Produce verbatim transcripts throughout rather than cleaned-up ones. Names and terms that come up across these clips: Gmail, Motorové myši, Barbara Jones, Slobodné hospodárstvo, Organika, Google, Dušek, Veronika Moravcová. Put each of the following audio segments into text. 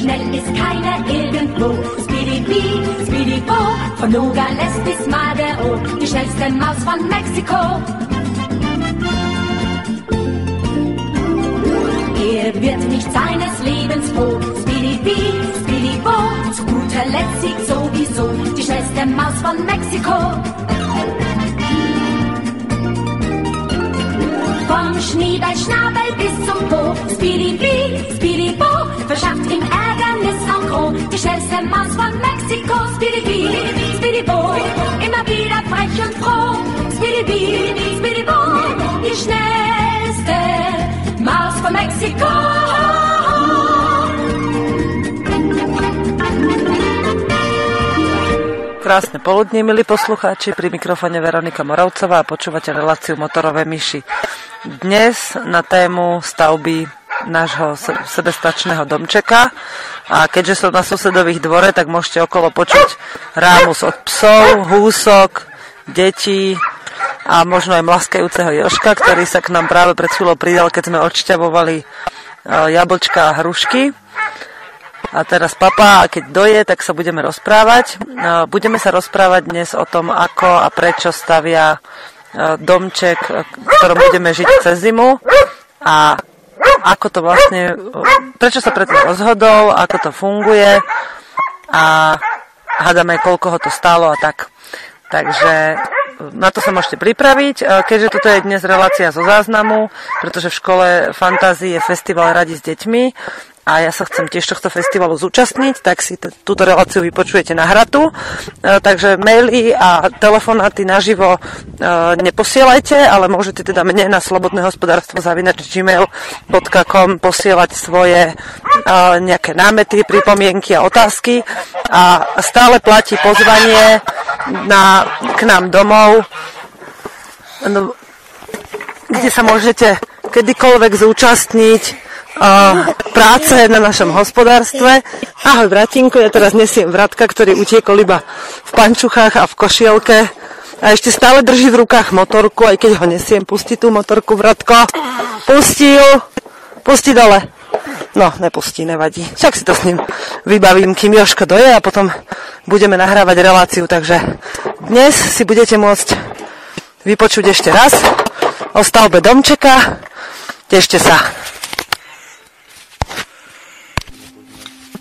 Schnell ist keiner irgendwo. Speedy-Bee, Speedy-Bo, von Nogales bis Madero, die schnellste Maus von Mexiko. Er wird nicht seines Lebens froh. Speedy-Bee, Speedy-Bo, zu guter Letzt Sieg sowieso, die schnellste Maus von Mexiko. Vom Schneeballschnabel bis zum Po, Speedy-Bee, Speedy-Bo, verschafft ihm Ärgernis en gros, die schnellste Maus von Mexiko. Speedy-Bee, Speedy-Bo, immer wieder frech und froh. Speedy-Bee, Speedy-Bo, die schnellste Maus von Mexiko. Krásne poludnie, milí poslucháči, pri mikrofóne Veronika Moravcová a počúvate reláciu Motorové myši. Dnes na tému stavby nášho sebestačného domčeka a keďže som na susedových dvore, tak môžete okolo počuť rámus od psov, húsok, detí a možno aj mlaskajúceho Jožka, ktorý sa k nám práve pred chvíľou pridal, keď sme odšťavovali jablčka a hrušky. A teraz papa, a keď doje, tak sa budeme rozprávať. Budeme sa rozprávať dnes o tom, ako a prečo stavia domček, v ktorom budeme žiť cez zimu a ako to vlastne, prečo sa predtým rozhodol, ako to funguje a hádame, koľko ho to stálo a tak. Takže na to sa môžete pripraviť, keďže toto je dnes relácia zo záznamu, pretože v škole fantázie je festival Radi s deťmi a ja sa chcem tiež tohto festivalu zúčastniť, tak si t- túto reláciu vypočujete na hratu. E, takže maily a telefonáty naživo e, neposielajte, ale môžete teda mne na slobodné hospodárstvo zavinač gmail bodka com posielať svoje e, nejaké námety, pripomienky a otázky. A stále platí pozvanie na, k nám domov, no, kde sa môžete kedykoľvek zúčastniť práce na našom hospodárstve. Ahoj, bratinko, ja teraz nesiem vratka, ktorý utiekol iba v pančuchách a v košielke a ešte stále drží v rukách motorku, aj keď ho nesiem. Pusti tú motorku, vratko. Pustí ju. Pusti dole. No, nepustí, nevadí. Však si to s ním vybavím, kým Jožko doje a potom budeme nahrávať reláciu. Takže dnes si budete môcť vypočuť ešte raz o stavbe domčeka. Tešte sa.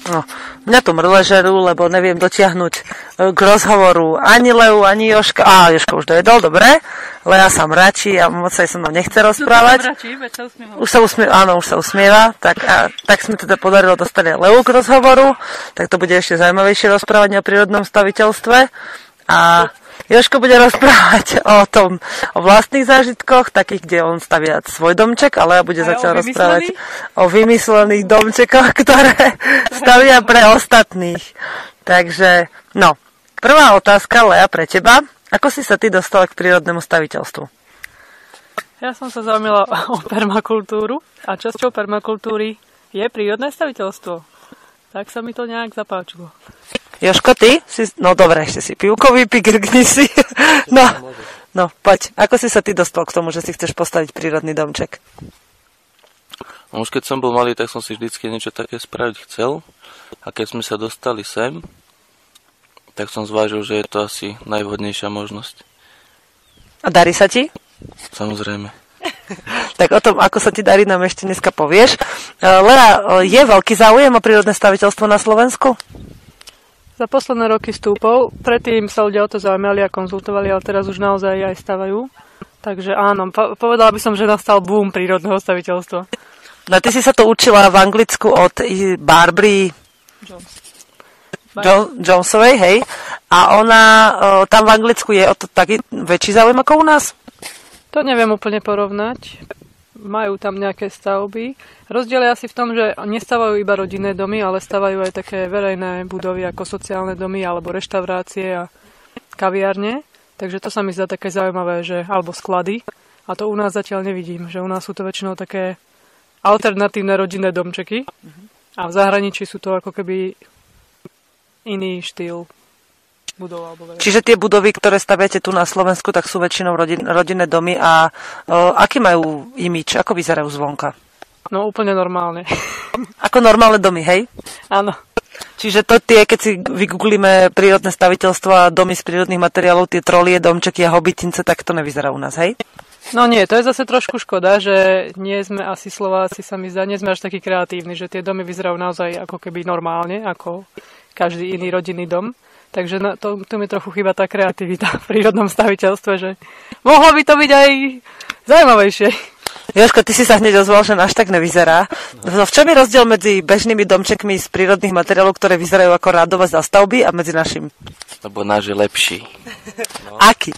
No, mňa tu mrle žerú, lebo neviem dotiahnuť k rozhovoru ani Leu, ani Jožka. Á, Jožko už dojedol, dobre. Lea sa mračí a moc sa jej so mnou nechce rozprávať. Už sa usmieva, áno, už sa usmieva. Tak, a, tak sme teda podarilo dostať Leu k rozhovoru. Tak to bude ešte zaujímavejšie rozprávanie o prírodnom staviteľstve. A Jožko bude rozprávať o tom, o vlastných zážitkoch, takých, kde on stavia svoj domček, ale ja bude zatiaľ rozprávať o vymyslených domčekoch, ktoré stavia pre ostatných. Takže, no, prvá otázka, Lea, pre teba. Ako si sa ty dostala k prírodnému staviteľstvu? Ja som sa zaujímala o permakultúru a časťou permakultúry je prírodné staviteľstvo. Tak sa mi to nejak zapáčilo. Jožko, ty? Si... No dobre, ešte si pivko vypí, grkni si. No, no, poď. Ako si sa ty dostal k tomu, že si chceš postaviť prírodný domček? No, už keď som bol malý, tak som si vždycky niečo také spraviť chcel. A keď sme sa dostali sem, tak som zvážil, že je to asi najvhodnejšia možnosť. A darí sa ti? Samozrejme. Tak o tom, ako sa ti darí, nám ešte dneska povieš. Lea, je veľký záujem o prírodné staviteľstvo na Slovensku? Za posledné roky stúpol, predtým sa ľudia o to zaujímali a konzultovali, ale teraz už naozaj aj stavajú. Takže áno, povedala by som, že nastal boom prírodného staviteľstva. No ty si sa to učila v Anglicku od Barbary Jones. Jo- Jonesovej, hej. A ona tam v Anglicku je o to taký väčší záujem ako u nás? To neviem úplne porovnať. Majú tam nejaké stavby. Rozdiel je asi v tom, že nestavajú iba rodinné domy, ale stavajú aj také verejné budovy ako sociálne domy alebo reštaurácie a kaviárne. Takže to sa mi zdá také zaujímavé, že alebo sklady. A to u nás zatiaľ nevidím, že u nás sú to väčšinou také alternatívne rodinné domčeky. A v zahraničí sú to ako keby iný štýl budov alebo verejné. Čiže tie budovy, ktoré staviate tu na Slovensku, tak sú väčšinou rodin, rodinné domy a o, aký majú imidž? Ako vyzerajú zvonka? No úplne normálne. Ako normálne domy, hej? Áno. Čiže to tie, keď si vygooglíme prírodné staviteľstvo a domy z prírodných materiálov, tie trolie, domčeky a hobitince, tak to nevyzerá u nás, hej? No nie, to je zase trošku škoda, že nie sme asi Slováci, sa mi zdá, nie sme až takí kreatívni, že tie domy vyzerajú naozaj ako keby normálne, ako každý iný rodinný dom. Takže no, to, to mi trochu chýba tá kreativita v prírodnom staviteľstve, že mohlo by to byť aj zaujímavejšie. Jožko, ty si sa hneď ozval, že až tak nevyzerá. No, v čom je rozdiel medzi bežnými domčekmi z prírodných materiálov, ktoré vyzerajú ako rádové zastavby, a medzi našim? Lebo náš je lepší. No. Aký?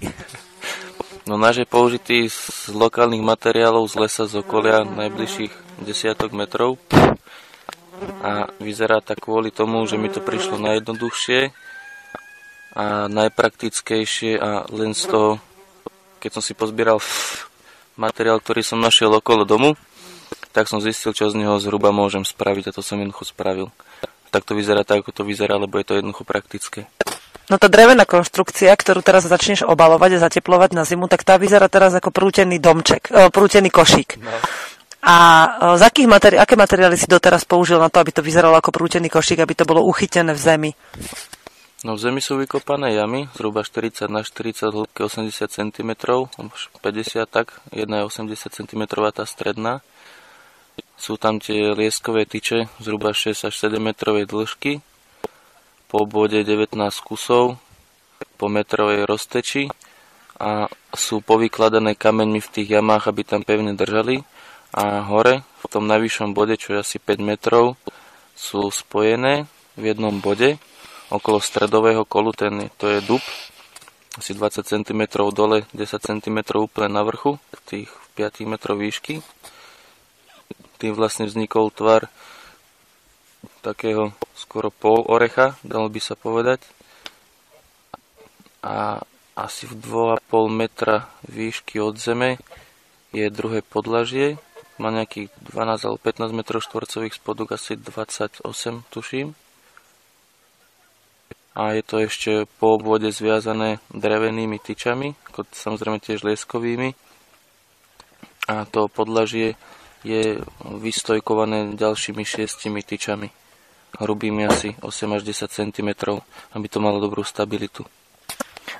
No náš je použitý z lokálnych materiálov, z lesa, z okolia, najbližších desiatok metrov. A vyzerá tak kvôli tomu, že mi to prišlo najjednoduchšie a najpraktickejšie, a len z toho, keď som si pozbieral materiál, ktorý som našiel okolo domu, tak som zistil, čo z neho zhruba môžem spraviť, a to som jednoducho spravil. Tak to vyzerá tak, ako to vyzerá, lebo je to jednoducho praktické. No tá drevená konštrukcia, ktorú teraz začneš obalovať a zateplovať na zimu, tak tá vyzerá teraz ako prútený domček, prútený košík. No. A z akých materi- aké materiály si doteraz použil na to, aby to vyzeralo ako prútený košík, aby to bolo uchytené v zemi? No v zemi sú vykopané jamy, zhruba štyridsať na štyridsať, hĺbke osemdesiat centimetrov, päťdesiat tak, jedna je osemdesiat centimetrov tá stredná. Sú tam tie lieskové tyče, zhruba šesť až sedem metrovej dĺžky, po obvode devätnásť kusov, po metrovej rozteči, a sú povykladané kameňmi v tých jamách, aby tam pevne držali, a hore, v tom najvyššom bode, čo je asi päť metrov, sú spojené v jednom bode. Okolo stredového kolu, ten, to je dub, asi dvadsať centimetrov dole, desať centimetrov úplne na vrchu, tých päť metrov výšky. Tým vlastne vznikol tvar takého skoro pol orecha, dalo by sa povedať. A asi v dva a pol metra výšky od zeme je druhé podlažie. Má nejakých dvanásť alebo pätnásť metrov štvorcových, spodok asi dvadsaťosem, tuším. A je to ešte po obvode zviazané drevenými tyčami, samozrejme tiež lieskovými. A to podlažie je vystojkované ďalšími šiestimi tyčami, hrubými asi osem až desať centimetrov, aby to malo dobrú stabilitu.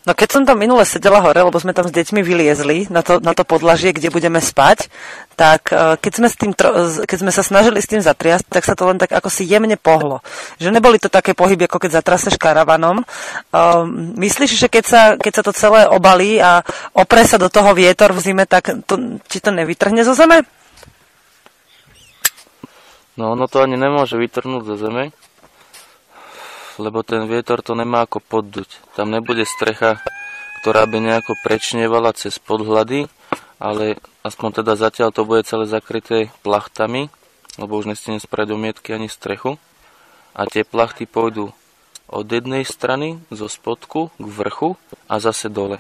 No keď som tam minule sedela hore, lebo sme tam s deťmi vyliezli na to, na to podlažie, kde budeme spať, tak keď sme, s tým, keď sme sa snažili s tým zatriasť, tak sa to len tak ako si jemne pohlo. Že neboli to také pohyby, ako keď zatraseš karavanom. Um, myslíš, že keď sa, keď sa to celé obalí a opre sa do toho vietor v zime, tak to, či to nevytrhne zo zeme? No ono to ani nemôže vytrhnúť zo zeme, lebo ten vietor to nemá ako podduť. Tam nebude strecha, ktorá by nejako prečnievala cez podhľady, ale aspoň teda zatiaľ to bude celé zakryté plachtami, lebo už nestihne spraviť umietky ani strechu. A tie plachty pôjdu od jednej strany zo spodku k vrchu a zase dole.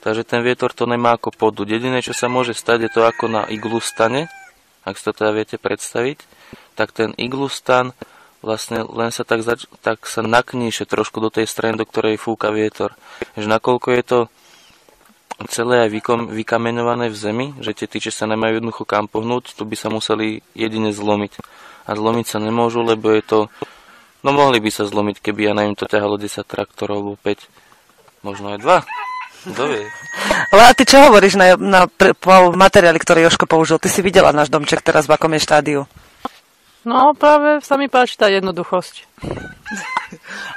Takže ten vietor to nemá ako podduť. Jediné, čo sa môže stať, je to ako na iglustane, ak si to teda viete predstaviť, tak ten iglustan vlastne len sa tak, zač- tak sa nakníše trošku do tej strany, do ktorej fúka vietor. Že nakoľko je to celé aj vykom- vykameňované v zemi, že tie tyče sa nemajú jednoducho kam pohnúť, tu by sa museli jedine zlomiť. A zlomiť sa nemôžu, lebo je to... No mohli by sa zlomiť, keby ja neviem, to ťahalo desať traktorov, alebo päť, možno aj dva. Kto vie? Ale a ty čo hovoríš na, na pr- materiály, ktoré Jožko použil? Ty si videla náš domček teraz, v akom je štádiu? No, práve sa mi páči tá jednoduchosť.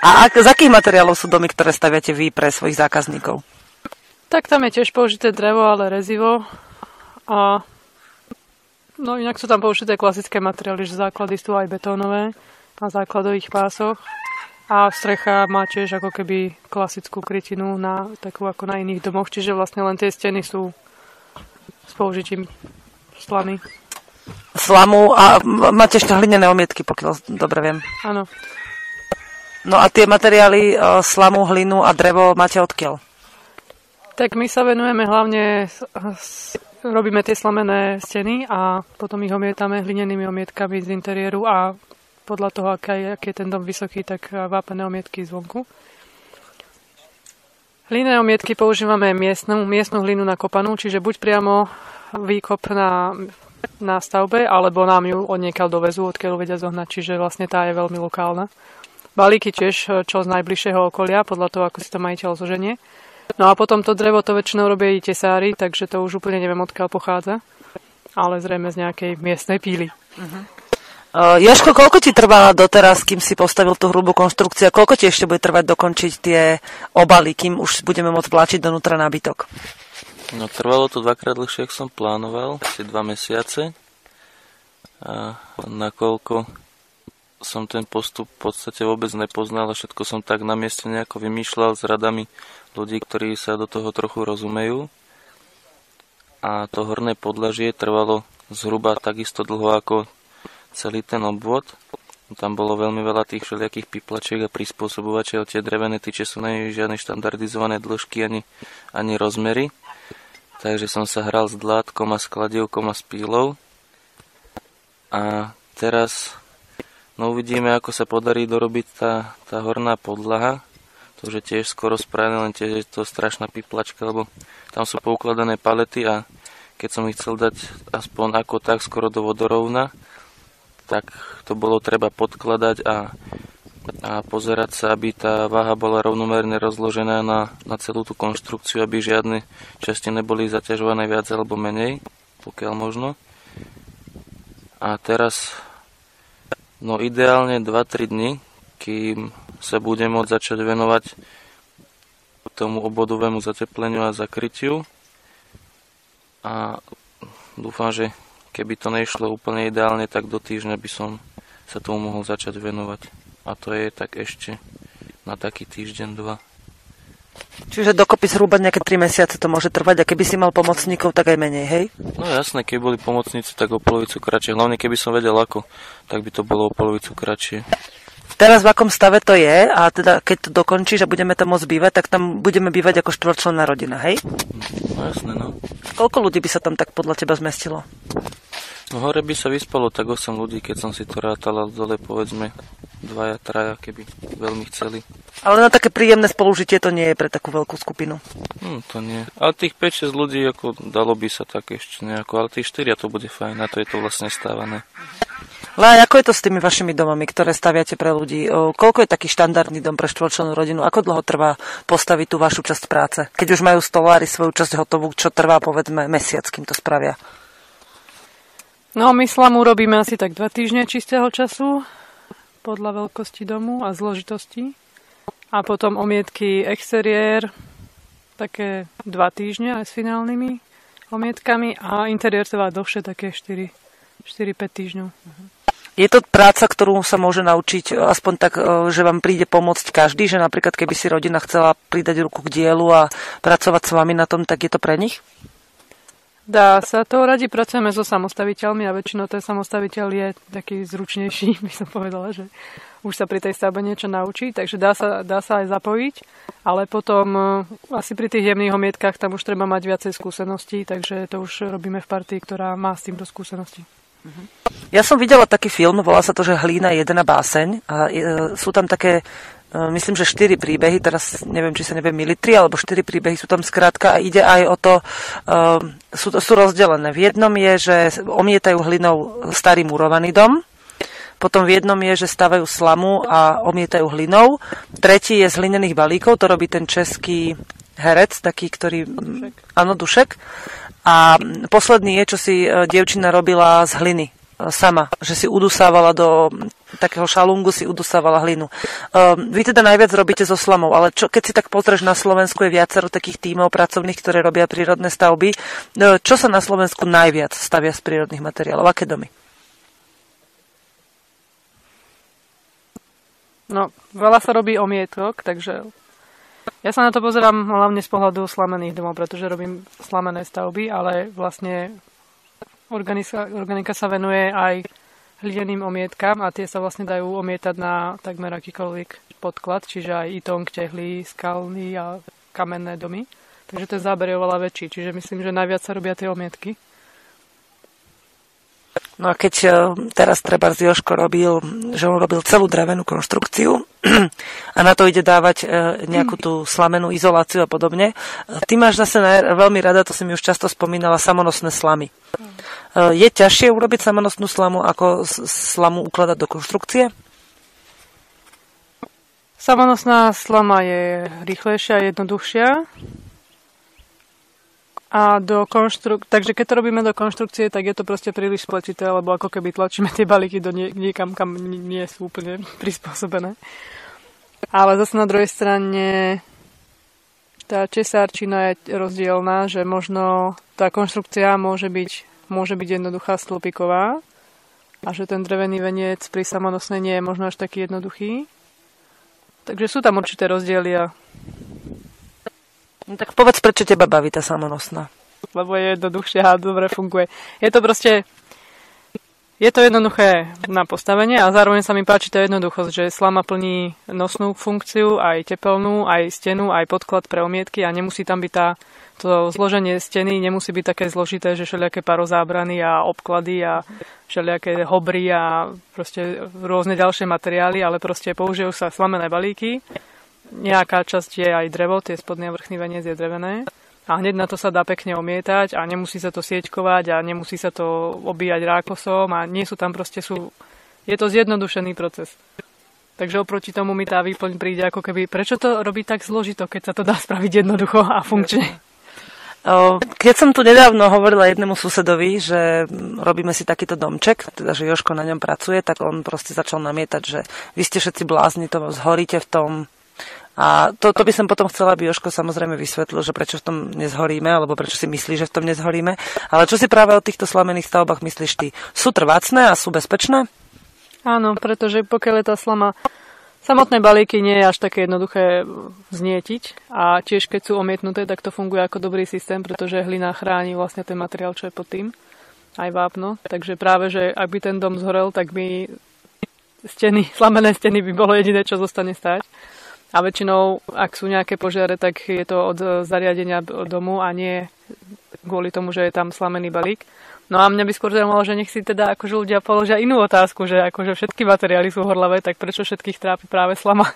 A ak, z akých materiálov sú domy, ktoré staviate vy pre svojich zákazníkov? Tak tam je tiež použité drevo, ale rezivo. A no inak sú tam použité klasické materiály, že základy sú aj betónové na základových pásoch. A strecha má tiež ako keby klasickú krytinu, na, takú ako na iných domoch, čiže vlastne len tie steny sú s použitím slamy. Slamu a máte ešte hlinené omietky, pokiaľ dobre viem. Áno. No a tie materiály, slamu, hlinu a drevo máte odkiaľ? Tak my sa venujeme hlavne, robíme tie slamené steny a potom ich omietame hlinenými omietkami z interiéru, a podľa toho, aký je ten dom vysoký, tak vápené omietky zvonku. Hlinné omietky používame miestnu, miestnu hlinu nakopanú, čiže buď priamo výkop na na stavbe, alebo nám ju odniekaľ dovezú, odkiaľ vedia zohnať, čiže vlastne tá je veľmi lokálna. Balíky tiež čo z najbližšieho okolia, podľa toho, ako si to majiteľ zoženie. No a potom to drevo to väčšinou robia i tesári, takže to už úplne neviem, odkiaľ pochádza, ale zrejme z nejakej miestnej píly. Uh-huh. uh, Jožko, koľko ti trvalo doteraz, kým si postavil tú hrubú konštrukciu a koľko ti ešte bude trvať dokončiť tie obaly, kým už budeme môcť vláčiť donútra nábytok? No, trvalo to dvakrát dlhšie, ako som plánoval, asi dva mesiace. A nakoľko som ten postup v podstate vôbec nepoznal a všetko som tak na mieste nejako vymýšľal s radami ľudí, ktorí sa do toho trochu rozumejú. A to horné podlažie trvalo zhruba takisto dlho ako celý ten obvod. Tam bolo veľmi veľa tých všelijakých piplačiek a prispôsobovačiek, tie drevené tyče sú nie žiadne štandardizované dĺžky ani, ani rozmery. Takže som sa hral s dlátkom a s kladivkom a s pílou. A teraz no uvidíme, ako sa podarí dorobiť tá, tá horná podlaha. To už je tiež skoro správne, len tiež je to strašná piplačka, lebo tam sú poukladané palety a keď som ich chcel dať aspoň ako tak skoro do vodorovna, tak to bolo treba podkladať a, a pozerať sa, aby tá váha bola rovnomerne rozložená na, na celú tú konštrukciu, aby žiadne časti neboli zaťažované viac alebo menej, pokiaľ možno. A teraz, no ideálne dva tri dni, kým sa budem môcť začať venovať tomu obodovému zatepleniu a zakrytiu. A dúfam, že keby to nešlo úplne ideálne, tak do týždňa by som sa tomu mohol začať venovať. A to je tak ešte na taký týždeň, dva. Čiže dokopy zhruba nejaké tri mesiace to môže trvať a keby si mal pomocníkov, tak aj menej, hej? No jasné, keby boli pomocníci, tak o polovicu kratšie. Hlavne keby som vedel ako, tak by to bolo o polovicu kratšie. Teraz v akom stave to je a teda keď to dokončíš a budeme tam môcť bývať, tak tam budeme bývať ako štvorčlenná rodina, hej? No jasné, no. Koľko ľudí by sa tam tak podľa teba zmestilo? No hore by sa vyspalo tak osem ľudí, keď som si to rátal, ale dole povedzme dvaja, traja, keby veľmi chceli. Ale na také príjemné spolužitie to nie je pre takú veľkú skupinu. No to nie. Ale tých päť šesť ľudí, ako dalo by sa tak ešte nejako, ale tých štyria to bude fajn, na to je to vlastne stávané. Laj, ako je to s tými vašimi domami, ktoré staviate pre ľudí? O, koľko je taký štandardný dom pre štvorčlennú rodinu? Ako dlho trvá postaviť tú vašu časť práce? Keď už majú stolári svoju časť hotovú, čo trvá povedzme mesiac, kým to spravia? No, my slamu robíme asi tak dva týždne čistého času podľa veľkosti domu a zložitosti. A potom omietky exteriér, také dva týždne aj s finálnymi omietkami a interiér trvá dlhšie, také štyri, štyri päť týždňov. Je to práca, ktorú sa môže naučiť aspoň tak, že vám príde pomôcť každý, že napríklad keby si rodina chcela pridať ruku k dielu a pracovať s vami na tom, tak je to pre nich? Dá sa to, radi pracujeme so samostaviteľmi a väčšinou ten samostaviteľ je taký zručnejší, by som povedala, že už sa pri tej stavbe niečo naučí, takže dá sa, dá sa aj zapojiť, ale potom asi pri tých jemných omietkách tam už treba mať viacej skúseností, takže to už robíme v partii, ktorá má s týmto skúsenosti. Ja som videla taký film, volá sa to, že Hlína jedna báseň a e, sú tam také, myslím, že štyri príbehy, teraz neviem, či sa neviem miliť, tri alebo štyri príbehy sú tam skrátka a ide aj o to, uh, sú, sú rozdelené. V jednom je, že omietajú hlinou starý murovaný dom, potom v jednom je, že stavajú slamu a omietajú hlinou, tretí je z hlinených balíkov, to robí ten český herec, taký, ktorý... Dušek. Áno, Dušek. A posledný je, čo si dievčina robila z hliny. Sama, že si udusávala do takého šalungu, si udusávala hlinu. Um, vy teda najviac robíte so slamou, ale čo, keď si tak pozrieš, na Slovensku je viacero takých tímov pracovných, ktoré robia prírodné stavby. Čo sa na Slovensku najviac stavia z prírodných materiálov? Aké domy? No, veľa sa robí omietok, takže ja sa na to pozerám hlavne z pohľadu slamených domov, pretože robím slamené stavby, ale vlastne Organika, organika sa venuje aj hlineným omietkam a tie sa vlastne dajú omietať na takmer akýkoľvek podklad, čiže aj itonk, tehly, skalny a kamenné domy. Takže ten záber je oveľa väčší, čiže myslím, že najviac sa robia tie omietky. No a keď teraz treba Jožko robil, že on robil celú drevenú konštrukciu a na to ide dávať nejakú tú slamenú izoláciu a podobne. Ty máš zase veľmi rada, to si mi už často spomínala, samonosné slamy. Je ťažšie urobiť samonosnú slamu, ako slamu ukladať do konštrukcie? Samonosná slama je rýchlejšia a jednoduchšia. A do konštruk- Takže keď to robíme do konštrukcie, tak je to proste príliš spletité, lebo ako keby tlačíme tie balíky do nie- niekam, kam nie, nie sú úplne prispôsobené. Ale zase na druhej strane tá česárčina je rozdielná, že možno tá konštrukcia môže byť, môže byť jednoduchá, stĺpiková a že ten drevený veniec pri samonosnej nie je možno až taký jednoduchý. Takže sú tam určité rozdielia. No tak povedz, prečo teba baví tá samonosná. Lebo je jednoduchšia a dobre funguje. Je to proste... Je to jednoduché na postavenie a zároveň sa mi páči tá jednoduchosť, že slama plní nosnú funkciu, aj tepelnú, aj stenu, aj podklad pre omietky a nemusí tam byť tá... To zloženie steny nemusí byť také zložité, že všelijaké parozábrany a obklady a všelijaké hobry a proste rôzne ďalšie materiály, ale proste použijú sa slamené balíky. Nejaká časť je aj drevo, tie spodný a vrchný veniec je drevené a hneď na to sa dá pekne omietať a nemusí sa to sieťkovať a nemusí sa to obíjať rákosom a nie sú tam proste sú... Je to zjednodušený proces. Takže oproti tomu mi tá výplň príde ako keby, prečo to robí tak zložito, keď sa to dá spraviť jednoducho a funkčne. Keď som tu nedávno hovorila jednému susedovi, že robíme si takýto domček, teda že Jožko na ňom pracuje, tak on proste začal namietať, že vy ste všetci blázni, to zhoríte v tom. A to, to by som potom chcela, aby Jožko samozrejme vysvetlil, že prečo v tom nezhoríme, alebo prečo si myslí, že v tom nezhoríme. Ale čo si práve o týchto slamených stavbách myslíš ty? Sú trvácne a sú bezpečné? Áno, pretože pokiaľ je tá slama... Samotné balíky nie je až také jednoduché znietiť a tiež keď sú omietnuté, tak to funguje ako dobrý systém, pretože hlina chráni vlastne ten materiál, čo je pod tým, aj vápno. Takže práve, že ak by ten dom zhorel, tak by steny, slamené steny by bolo jediné, čo zostane stáť. A väčšinou, ak sú nejaké požiare, tak je to od zariadenia domu a nie kvôli tomu, že je tam slamený balík. No a mňa by skôr zaujímalo, že nech si teda akože ľudia položia inú otázku, že akože všetky materiály sú horľavé, tak prečo všetkých trápi práve slama?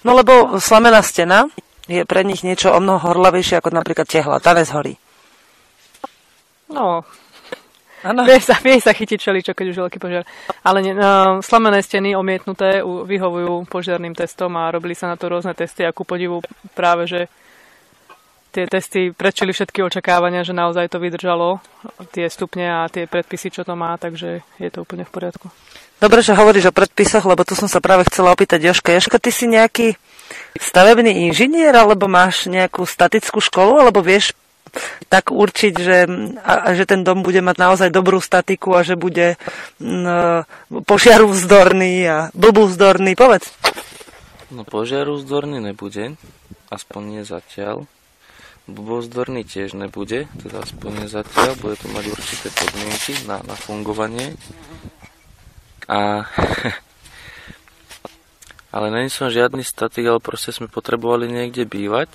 No lebo slamená stena je pre nich niečo o mnoho horľavejšie ako napríklad tehla. Tá nezhorí. No... Vie sa, vie sa chytiť čeličo, keď už veľký požiar. Ale ne, no, slamené steny omietnuté vyhovujú požiarným testom a robili sa na to rôzne testy a ku podivu práve, že tie testy predčili všetky očakávania, že naozaj to vydržalo, tie stupne a tie predpisy, čo to má, takže je to úplne v poriadku. Dobre, že hovoríš o predpisoch, lebo tu som sa práve chcela opýtať Jožka. Jožko, ty si nejaký stavebný inžinier, alebo máš nejakú statickú školu, alebo vieš tak určiť, že, a, že ten dom bude mať naozaj dobrú statiku a že bude no, požiaru vzdorný a blbu vzdorný, povedz. No požiaru vzdorný nebude, aspoň nie zatiaľ. Blbo vzdorný tiež nebude, teda aspoň nie zatiaľ, bude to mať určité podmienky na, na fungovanie. A ale není som žiadny statik, ale proste sme potrebovali niekde bývať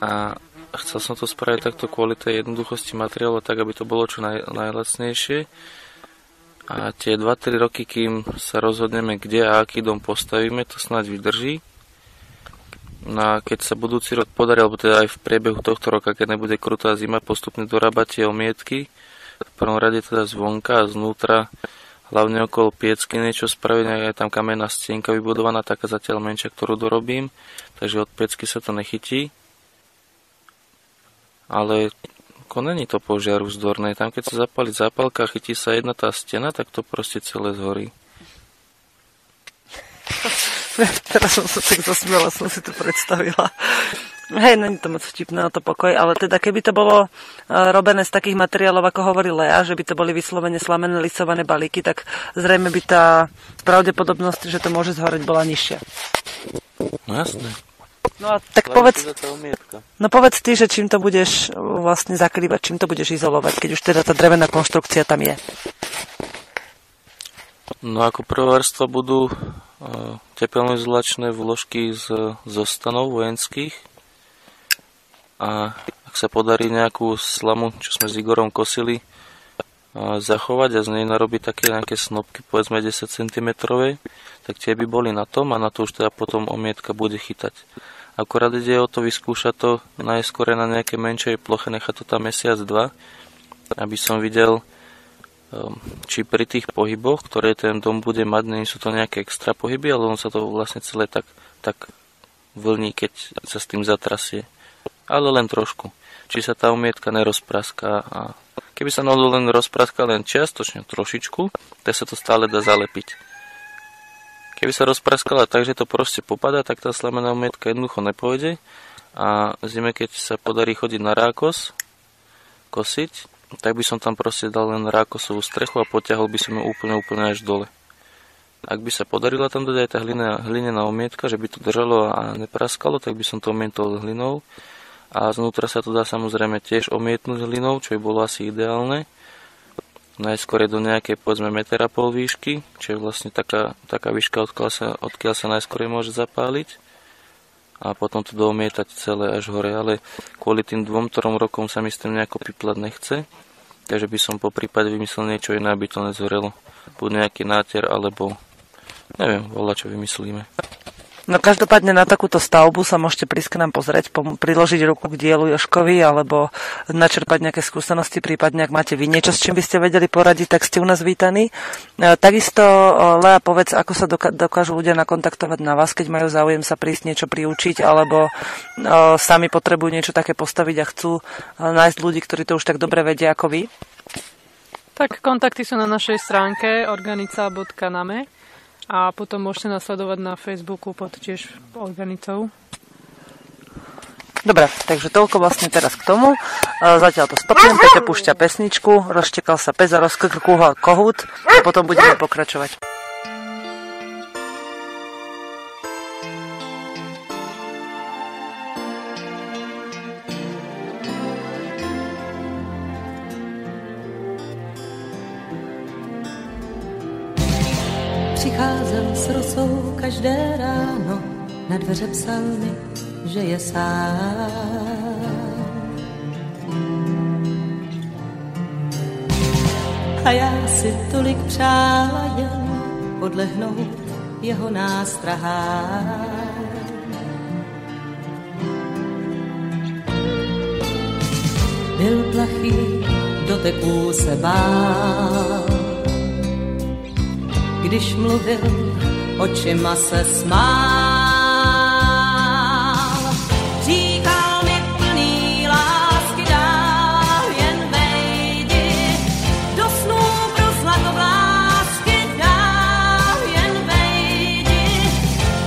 a chcel som to spraviť takto kvôli tej jednoduchosti materiálu, tak aby to bolo čo naj, najlacnejšie. A tie dva tri roky, kým sa rozhodneme, kde a aký dom postavíme, to snáď vydrží. No a keď sa budúci rok podarí, alebo teda aj v priebehu tohto roka, keď nebude krutá zima, postupne dorábať tie omietky. V prvom rade teda zvonka a znútra, hlavne okolo piecky niečo spraviť, aj tam kamenná stienka vybudovaná, taká zatiaľ menšia, ktorú dorobím, takže od piecky sa to nechytí. Ale ako není to požiaru vzdorné. Tam keď sa zapáli zápalka a chytí sa jedna tá stena, tak to proste celé zhorí. Teraz som sa tak zasmiala, som si to predstavila. Hej, není to moc vtipné na to pokoj, ale teda keby to bolo robené z takých materiálov, ako hovorí Lea, že by to boli vyslovene slamené lisované balíky, tak zrejme by tá pravdepodobnosť, že to môže zhoreť, bola nižšia. No jasné. No a tak povedz, no povedz ty, že čím to budeš vlastne zakrývať, čím to budeš izolovať, keď už teda tá drevená konštrukcia tam je. No ako prvá vrstva budú tepelnoizolačné vložky z zostanov vojenských a ak sa podarí nejakú slamu, čo sme s Igorom kosili, zachovať a z nej narobiť také nejaké snopky, povedzme desať centimetrov, tak tie by boli na tom a na to už teda potom omietka bude chytať. Akorát ide o to vyskúšať to najskôr na nejaké menšej ploche, nechať to tam mesiac, dva, aby som videl, či pri tých pohyboch, ktoré ten dom bude mať, nie sú to nejaké extra pohyby, ale on sa to vlastne celé tak, tak vlní, keď sa s tým zatrasie. Ale len trošku. Či sa tá omietka nerozpraská a keby sa náhodou len rozpraská len čiastočne trošičku, tak sa to stále dá zalepiť. Keby sa rozpraskala tak, že to proste popadá, tak tá slamená omietka jednoducho nepôjde a zime, keď sa podarí chodiť na rákos, kosiť, tak by som tam proste dal len rákosovú strechu a potiahol by som ju úplne, úplne až dole. Ak by sa podarila tam dať aj tá hlinená, hlinená omietka, že by to držalo a nepraskalo, tak by som to omietol hlinou. A znútra sa to dá samozrejme tiež omietnúť hlinou, čo by bolo asi ideálne. Najskôr je do nejakej, povedzme, meter a pol výšky, čo je vlastne taká, taká výška, odkiaľ sa, odkiaľ sa najskôr môže zapáliť. A potom to doomietať celé až hore, ale kvôli tým dvom, trom rokom sa mi s tým nejako piplať nechce. Takže by som po prípade vymyslel niečo iné, aby to nezhorelo. Buď nejaký náter, alebo neviem, voľa čo vymyslíme. No každopádne na takúto stavbu sa môžete prísť k nám pozrieť, priložiť ruku k dielu Jožkovi alebo načerpať nejaké skúsenosti, prípadne ak máte vy niečo, s čím by ste vedeli poradiť, tak ste u nás vítaní. Takisto, Lea, povedz, ako sa dokážu ľudia nakontaktovať na vás, keď majú záujem sa prísť niečo priučiť alebo sami potrebujú niečo také postaviť a chcú nájsť ľudí, ktorí to už tak dobre vedia ako vy? Tak kontakty sú na našej stránke organica bodka name. A potom môžete nasledovať na Facebooku pod tiež Organicou. Dobre, takže toľko vlastne teraz k tomu. Zatiaľ to stopnem, Peťa púšťa pesničku, rozštekal sa pes a rozkrkúval kohút a potom budeme pokračovať. Přicházel s rosou každé ráno, na dveře psal mi, že je sám. A já si tolik přála jen podlehnout jeho nástrahám. Byl plachý, doteků se bál. Když mluvil, očima se smál. Říkal mi plný lásky dál, jen vejdi do snů pro zlatovlásky dál, jen vejdi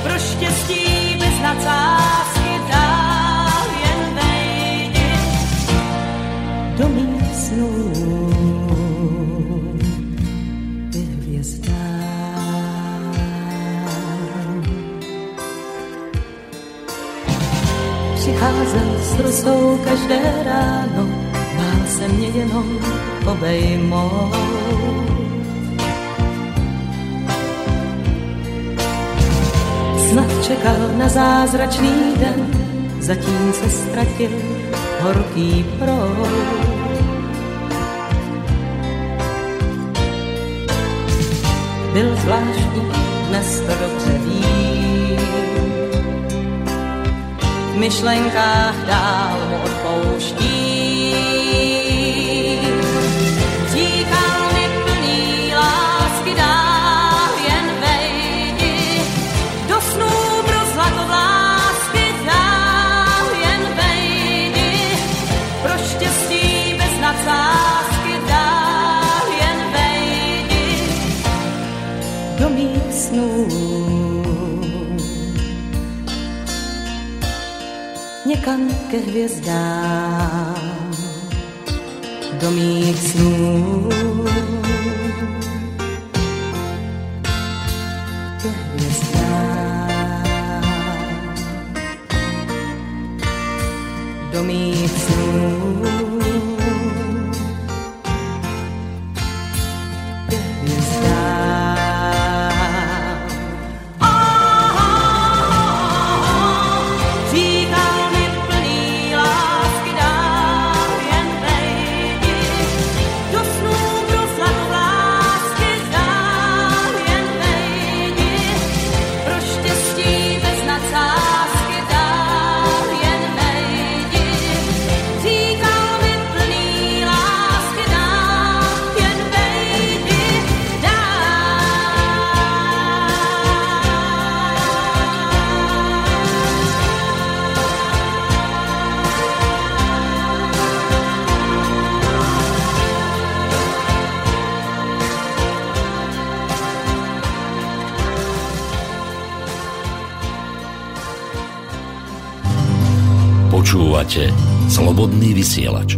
pro štěstí bez nadsázky dál, jen vejdi do mých snů. Přicházel s rosou každé ráno, bál se mě jenom obejmout. Snad čekal na zázračný den, zatím se ztratil horký proud. Byl zvláštní, dnes to dobře ví. V myšlenkách dál mu odpouštím. Říkal mi plný lásky dál, jen vejdi do snů pro zlatovlásky dál, jen vejdi pro štěstí bez nadsázky dál, jen vejdi do mých snů. Někam ke hvězdám do mých snů, ke hvězdám do mých snů. Just move. Počúvate Slobodný vysielač.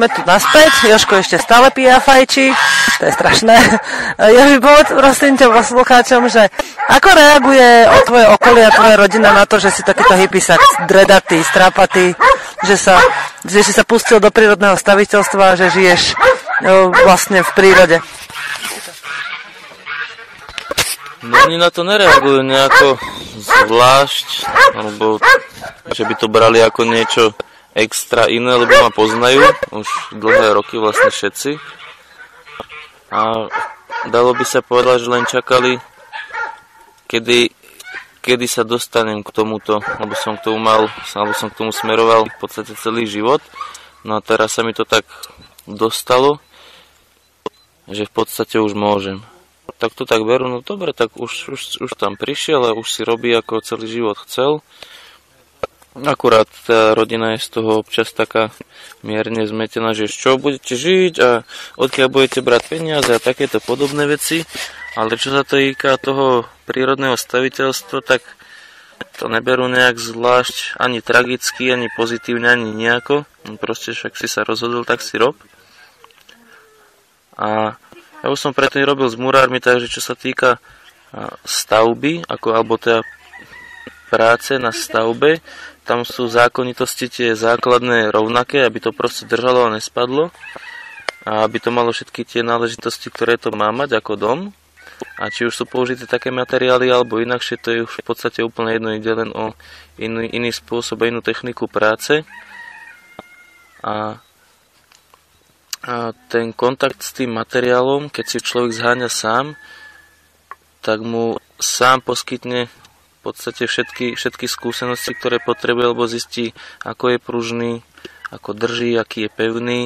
Sme tu naspäť, Jožko ešte stále pije a fajčí, to je strašné. Joži, povedz prosím ťa poslucháčom, že ako reaguje tvoje okolie a tvoja rodina na to, že si takýto hippiesak, dredatý, strápatý, že, že si sa pustil do prírodného staviteľstva a že žiješ no, vlastne v prírode? No, oni na to nereagujú nejako zvlášť, alebo že by to brali ako niečo extra iné, lebo ma poznajú už dlhé roky vlastne všetci a dalo by sa povedať, že len čakali kedy, kedy sa dostanem k tomuto, lebo som k tomu mal alebo som k tomu smeroval v podstate celý život. No a teraz sa mi to tak dostalo, že v podstate už môžem. Tak to tak berú, no dobre, tak už, už, už tam prišiel a už si robí ako celý život chcel. Akurát tá rodina je z toho občas taká mierne zmetená, že z čoho budete žiť a odkiaľ budete brať peniaze a takéto podobné veci. Ale čo sa to týka toho prírodného staviteľstva, tak to neberú nejak zvlášť, ani tragicky, ani pozitívne, ani nejako. Proste však si sa rozhodol, tak si rob. A ja už som predtým robil s murármi, takže čo sa týka stavby, ako, alebo teda práce na stavbe, tam sú zákonitosti tie základné rovnaké, aby to proste držalo a nespadlo. A aby to malo všetky tie náležitosti, ktoré to má mať ako dom. A či už sú použité také materiály alebo inakšie, to je už v podstate úplne jedno, ide len o iný, iný spôsob a inú techniku práce. A, a ten kontakt s tým materiálom, keď si človek zháňa sám, tak mu sám poskytne v podstate všetky, všetky skúsenosti, ktoré potrebuje, lebo zistí, ako je pružný, ako drží, aký je pevný,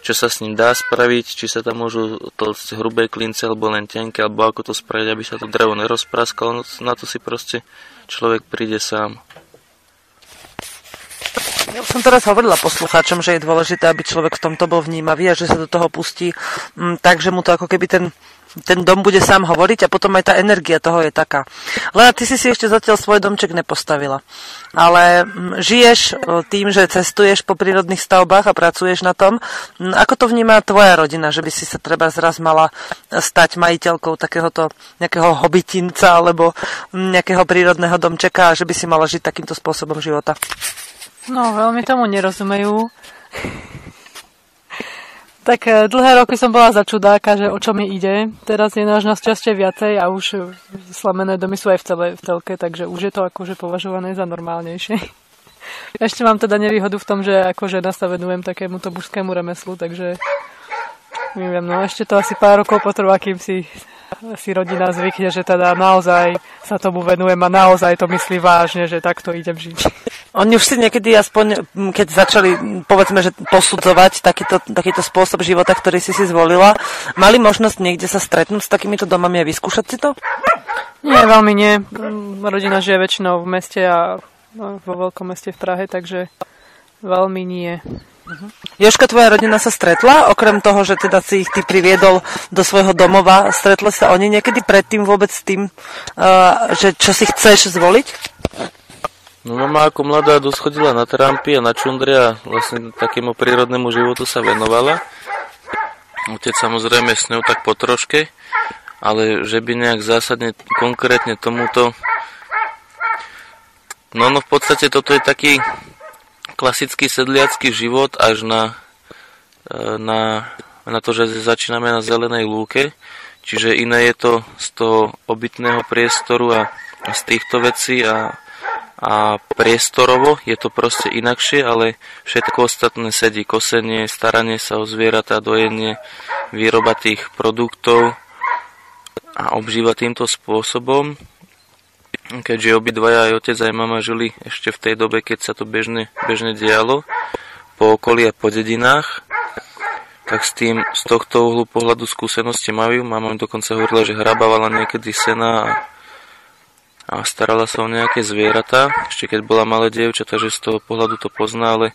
čo sa s ním dá spraviť, či sa tam môžu tlcť hrubé klince, alebo len tenké, alebo ako to spraviť, aby sa to drevo nerozpraskalo. Na to si proste človek príde sám. Ja som teraz hovorila poslucháčom, že je dôležité, aby človek v tomto bol vnímavý a že sa do toho pustí, takže mu to ako keby ten ten dom bude sám hovoriť a potom aj tá energia toho je taká. Lena, ty si si ešte zatiaľ svoj domček nepostavila, ale žiješ tým, že cestuješ po prírodných stavbách a pracuješ na tom. Ako to vníma tvoja rodina, že by si sa treba zraz mala stať majiteľkou takéhoto nejakého hobitinca alebo nejakého prírodného domčeka a že by si mala žiť takýmto spôsobom života? No, veľmi tomu nerozumejú. Tak dlhé roky som bola za čudáka, že o čo mi ide. Teraz je náš našťastie viacej a už slamené domy sú aj v, celé, v telke, takže už je to akože považované za normálnejšie. Ešte mám teda nevýhodu v tom, že ako žena sa venujem takémuto mužskému remeslu, takže neviem, no ešte to asi pár rokov potrvá, kým si, si rodina zvykne, že teda naozaj sa tomu venujem a naozaj to myslí vážne, že takto idem žiť. Oni už si niekedy aspoň, keď začali, povedzme, že posudzovať takýto, takýto spôsob života, ktorý si si zvolila, mali možnosť niekde sa stretnúť s takýmito domami a vyskúšať si to? Nie, veľmi nie. Rodina žije väčšinou v meste a vo veľkom meste v Prahe, takže veľmi nie. Jožka, tvoja rodina sa stretla, okrem toho, že teda si ich ty priviedol do svojho domova, stretli sa oni niekedy predtým vôbec s tým, že čo si chceš zvoliť? No mama ako mladá doschodila na trampy a na čundre a vlastne takému prírodnému životu sa venovala. Otec samozrejme s ňou tak po troške, ale že by nejak zásadne konkrétne tomuto... No no v podstate toto je taký klasický sedliacký život až na, na, na to, že začíname na zelenej lúke. Čiže iné je to z toho obytného priestoru a z týchto vecí a a priestorovo je to proste inakšie, ale všetko ostatné sedí. Kosenie, staranie sa o zvieratá, dojenie, výroba tých produktov a obžíva týmto spôsobom. Keďže obidvaja, aj otec, aj mama žili ešte v tej dobe, keď sa to bežne, bežne dialo po okolí a po dedinách, tak s tým z tohto uhlu pohľadu skúsenosti majú. Mama mi dokonca hovorila, že hrabávala niekedy sena a a starala sa o nejaké zvieratá, ešte keď bola malé dievča, takže z toho pohľadu to pozná, ale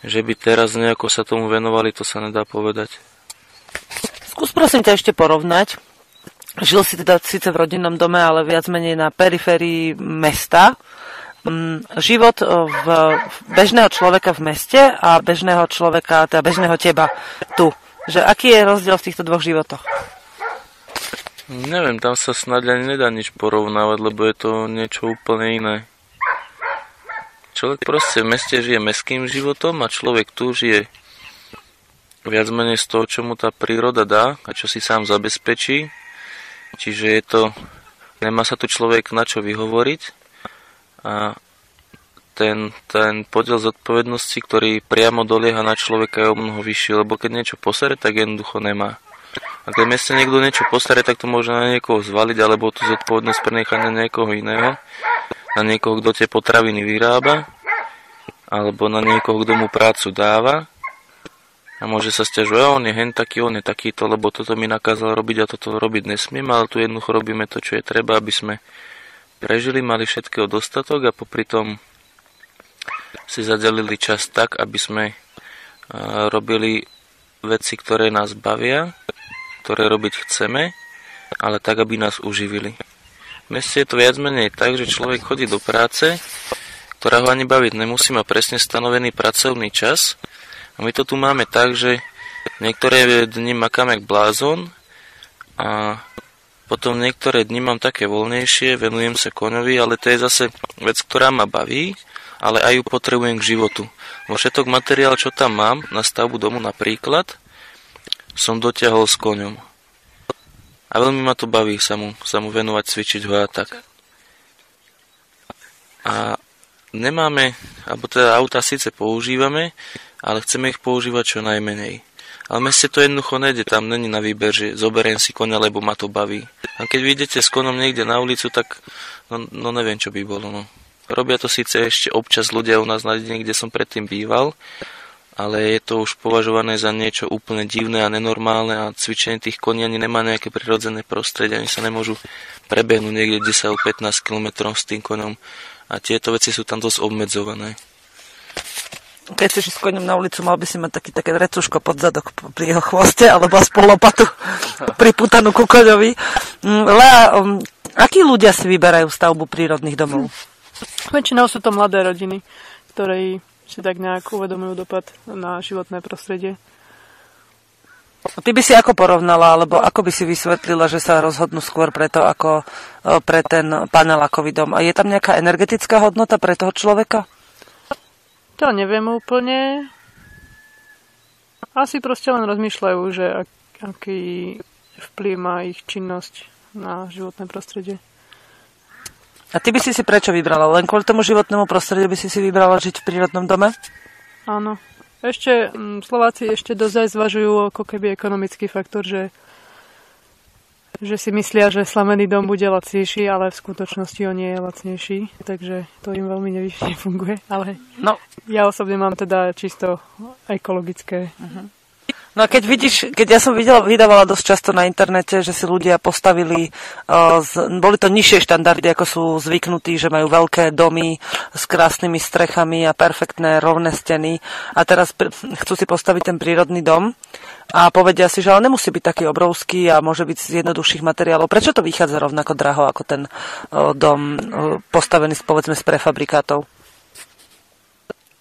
že by teraz nejako sa tomu venovali, to sa nedá povedať. Skús prosím ťa ešte porovnať. Žil si teda síce v rodinnom dome, ale viac menej na periférii mesta. Život v bežného človeka v meste a bežného človeka, teda bežného teba tu. Že aký je rozdiel v týchto dvoch životoch? Neviem, tam sa snáď ani nedá nič porovnávať, lebo je to niečo úplne iné. Človek proste v meste žije mestským životom a človek tu žije viac menej z toho, čo mu tá príroda dá a čo si sám zabezpečí. Čiže je to... Nemá sa tu človek na čo vyhovoriť a ten, ten podiel zodpovednosti, ktorý priamo dolieha na človeka, je omnoho vyšší, lebo keď niečo posere, tak jednoducho nemá. A keď v meste niekto niečo postará, tak to môže na niekoho zvaliť, alebo tú zodpovednosť prenechať na niekoho iného. Na niekoho, kto tie potraviny vyrába, alebo na niekoho, kto mu prácu dáva. A môže sa sťažovať, on je hen taký, on je takýto, lebo toto mi nakázal robiť a toto robiť nesmiem, ale tu jednoducho robíme to, čo je treba, aby sme prežili, mali všetkého dostatok a popri tom si zadelili čas tak, aby sme robili veci, ktoré nás bavia, ktoré robiť chceme, ale tak, aby nás uživili. V meste je to viac menej tak, že človek chodí do práce, ktorá ho ani baviť nemusí, má presne stanovený pracovný čas. A my to tu máme tak, že niektoré dni makám jak blázon a potom niektoré dni mám také voľnejšie, venujem sa koňovi, ale to je zase vec, ktorá ma baví, ale aj ju potrebujem k životu. Vo všetok materiál, čo tam mám, na stavbu domu napríklad, som dotiahol s koňom. A veľmi ma to baví sa mu, sa mu venovať, cvičiť ho a tak. A nemáme, alebo teda auta síce používame, ale chceme ich používať čo najmenej. Ale v meste to jednoducho nejde, tam není na výber, že zoberiem si koňa, lebo ma to baví. A keď vyjdete s koňom niekde na ulicu, tak no, no neviem, čo by bolo. No. Robia to síce ešte občas ľudia u nás na dedine, kde som predtým býval, ale je to už považované za niečo úplne divné a nenormálne a cvičenie tých koní ani nemá nejaké prirodzené prostredie, ani sa nemôžu prebehnúť niekde desať až pätnásť kilometrov s tým koňom a tieto veci sú tam dosť obmedzované. keď si s koňom na ulicu, mal by si mať taký, také recuško pod zadok pri jeho chvoste, alebo aspoň lopatu priputanú ku koňovi. Lea, akí ľudia si vyberajú stavbu prírodných domov? Väčšinou sú to mladé rodiny, ktoré si tak nejak uvedomujú dopad na životné prostredie. Ty by si ako porovnala, alebo ako by si vysvetlila, že sa rozhodnú skôr pre to, ako pre ten panelákový dom? A je tam nejaká energetická hodnota pre toho človeka? To neviem úplne. Asi proste len rozmýšľajú, že aký vplyv má ich činnosť na životné prostredie. A ty by si si prečo vybrala? Len kvôli tomu životnému prostrediu by si si vybrala žiť v prírodnom dome? Áno. Ešte Slováci ešte dosť zvažujú ako keby ekonomický faktor, že, že si myslia, že slamený dom bude lacnejší, ale v skutočnosti on nie je lacnejší, takže to im veľmi nevyššie funguje, ale no. Ja osobne mám teda čisto ekologické. Uh-huh. No a keď vidíš, keď ja som videla, vydávala dosť často na internete, že si ľudia postavili, uh, z, boli to nižšie štandardy, ako sú zvyknutí, že majú veľké domy s krásnymi strechami a perfektné rovné steny a teraz pr- chcú si postaviť ten prírodný dom a povedia si, že ale nemusí byť taký obrovský a môže byť z jednoduchších materiálov. Prečo to vychádza rovnako draho ako ten uh, dom uh, postavený povedzme z prefabrikátov?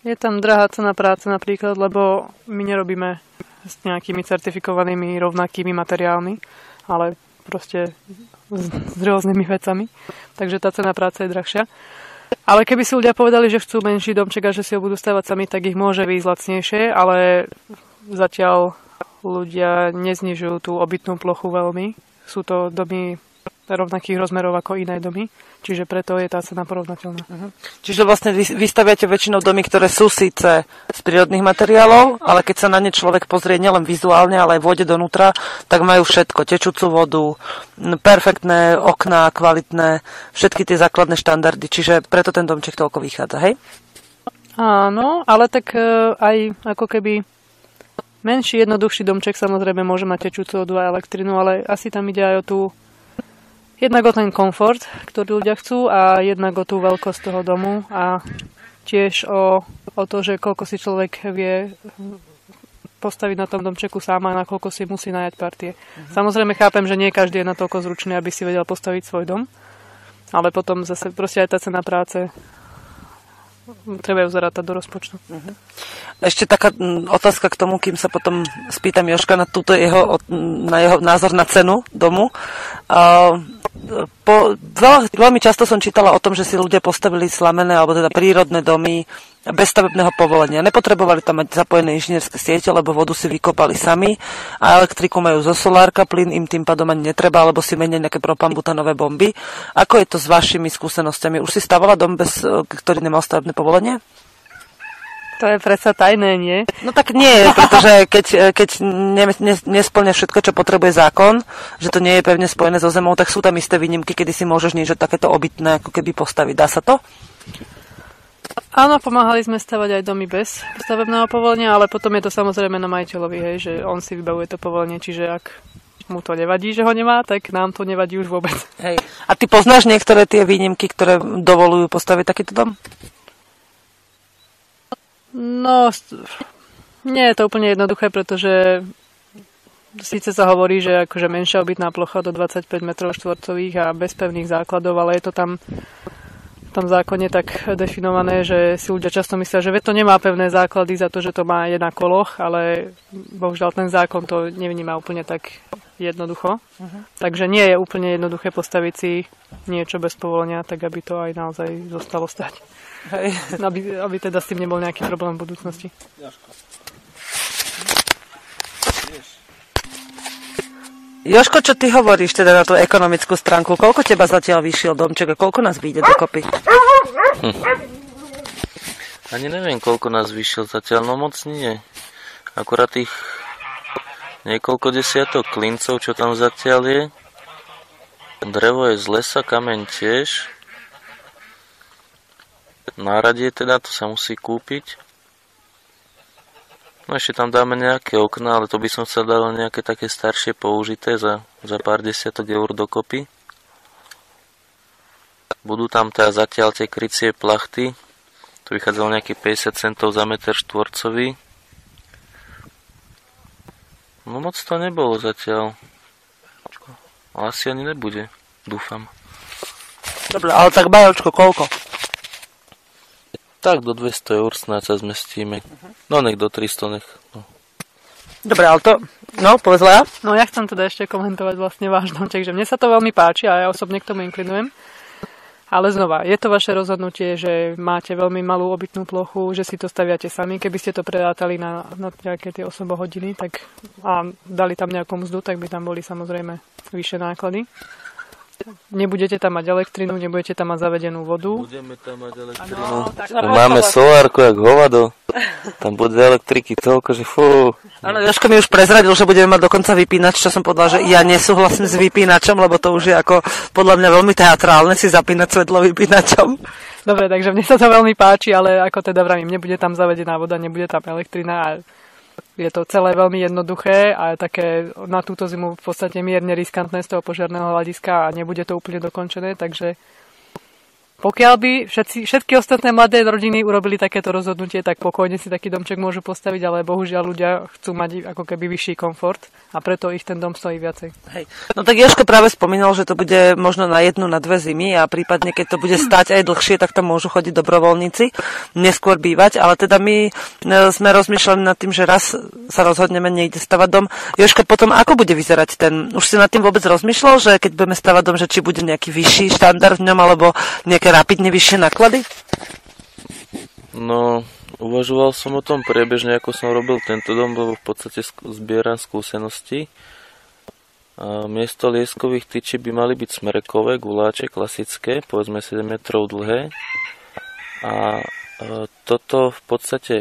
Je tam drahá cena práce napríklad, lebo my nerobíme s nejakými certifikovanými rovnakými materiálmi, ale proste s, s rôznymi vecami. Takže tá cena práce je drahšia. Ale keby si ľudia povedali, že chcú menší domček a že si ho budú stavať sami, tak ich môže byť lacnejšie, ale zatiaľ ľudia neznižujú tú obytnú plochu veľmi. Sú to domy rovnakých rozmerov ako iné domy, čiže preto je tá cena porovnateľná. Uh-huh. Čiže vlastne vystaviate väčšinou domy, ktoré sú síce z prírodných materiálov, ale keď sa na ne človek pozrie nielen vizuálne, ale aj vôjde donútra, tak majú všetko, tečúcu vodu, perfektné okná, kvalitné, všetky tie základné štandardy, čiže preto ten domček toľko vychádza, hej? Áno, ale tak e, aj ako keby menší, jednoduchší domček samozrejme môže mať tečúcu vodu a elektrinu, ale asi tam ide aj o tú jednak o ten komfort, ktorý ľudia chcú a jednak o tú veľkosť toho domu a tiež o, o to, že koľko si človek vie postaviť na tom domčeku sám a nakoľko si musí najať partie. Uh-huh. Samozrejme chápem, že nie každý je natoľko zručný, aby si vedel postaviť svoj dom, ale potom zase proste aj tá cena práce treba ju zarátať do rozpočtu. Uh-huh. Ešte taká otázka k tomu, kým sa potom spýtam Jožka na, túto jeho, na jeho názor na cenu domu. Uh, po, veľ, veľmi často som čítala o tom, že si ľudia postavili slamené alebo teda prírodné domy bez stavebného povolenia. Nepotrebovali tam mať zapojené inžinierské siete, lebo vodu si vykopali sami a elektriku majú zo solárka, plyn im tým pádom ani netreba, alebo si menia nejaké propanbutanové bomby. Ako je to s vašimi skúsenostiami? Už si stavala dom, bez, ktorý nemal stavebné povolenie? To je predsa tajné, nie? No tak nie, pretože keď, keď ne, ne, nesplňa všetko, čo potrebuje zákon, že to nie je pevne spojené so zemou, tak sú tam isté výnimky, kedy si môžeš niečo takéto obytné ako keby postaviť. Dá sa to? Áno, pomáhali sme stavať aj domy bez stavebného povolenia, ale potom je to samozrejme na majiteľovi, hej, že on si vybavuje to povolenie, čiže ak mu to nevadí, že ho nemá, tak nám to nevadí už vôbec. Hej. A ty poznáš niektoré tie výnimky, ktoré dovolujú postaviť takýto dom? No, nie je to úplne jednoduché, pretože síce sa hovorí, že akože menšia obytná plocha do dvadsaťpäť metrov štvorcových a bez pevných základov, ale je to tam v tom zákone tak definované, že si ľudia často myslia, že to nemá pevné základy za to, že to má je na koloch, ale bohužiaľ ten zákon to nevníma úplne tak jednoducho. Uh-huh. Takže nie je úplne jednoduché postaviť si niečo bez povolenia, tak aby to aj naozaj zostalo stať. Hej. Aby, aby teda s tým nebol nejaký problém v budúcnosti. Jožko, čo ty hovoríš teda na tú ekonomickú stránku? Koľko teba zatiaľ vyšiel domček a koľko nás vyjde dokopy? Hm. Ani neviem, koľko nás vyšiel zatiaľ, no moc nie. Akurát tých niekoľko desiatok klincov, čo tam zatiaľ je. Drevo je z lesa, kameň tiež. Náradie teda, to sa musí kúpiť. No ešte tam dáme nejaké okná, ale to by som chcel dať nejaké také staršie použité za, za pár desiatok eur dokopy. Budú tam teda zatiaľ tie krycie plachty, To vychádzalo nejakých päťdesiat centov za meter štvorcový. No moc to nebolo zatiaľ. Ale asi ani nebude, dúfam. Dobre, ale tak bajočko, koľko? Tak do dvesto eur snáď sa zmestíme. No nech do tristo, nech. No. Dobre, ale to... No, povedz Lea. No ja chcem teda ešte komentovať vlastne váš dom, takže mne sa to veľmi páči a ja osobne k tomu inklinujem. Ale znova, je to vaše rozhodnutie, že máte veľmi malú obytnú plochu, že si to staviate sami. Keby ste to prerátali na, na nejaké tie osobohodiny tak, a dali tam nejakú mzdu, tak by tam boli samozrejme vyššie náklady. Nebudete tam mať elektrinu, nebudete tam mať zavedenú vodu. Budeme tam mať elektrinu. Ano, tak, no, máme solárku jak hovado. Tam bude elektriky toľko, že fú. Áno, Jožko mi už prezradil, že budeme mať dokonca vypínač, čo som povedala, že ja nesúhlasím s vypínačom, lebo to už je ako podľa mňa veľmi teatrálne si zapínať svetlo vypínačom. Dobre, takže mne sa to veľmi páči, ale ako teda vravím, nebude tam zavedená voda, nebude tam elektrina a je to celé veľmi jednoduché a také na túto zimu v podstate mierne riskantné z toho požiarného hľadiska a nebude to úplne dokončené, takže pokiaľ by všetci, všetky ostatné mladé rodiny urobili takéto rozhodnutie, tak pokojne si taký domček môžu postaviť, ale bohužiaľ ľudia chcú mať ako keby vyšší komfort a preto ich ten dom stojí viacej. Hej. No tak Jožko práve spomínal, že to bude možno na jednu, na dve zimy a prípadne keď to bude stáť aj dlhšie, tak tam môžu chodiť dobrovoľníci, neskôr bývať, ale teda my sme rozmýšľali nad tým, že raz sa rozhodneme niekde stavať dom. Jožko, potom ako bude vyzerať ten? Už si nad tým vôbec rozmýšľal, že keď budeme stavať dom, že či bude nejaký vyšší štandard v ňom alebo nejaký rapidne vyššie náklady? No, uvažoval som o tom priebežne, ako som robil tento dom, lebo v podstate zbieram skúsenosti. A miesto lieskových tyčí by mali byť smrekové guláče, klasické, povedzme sedem metrov dlhé. A toto v podstate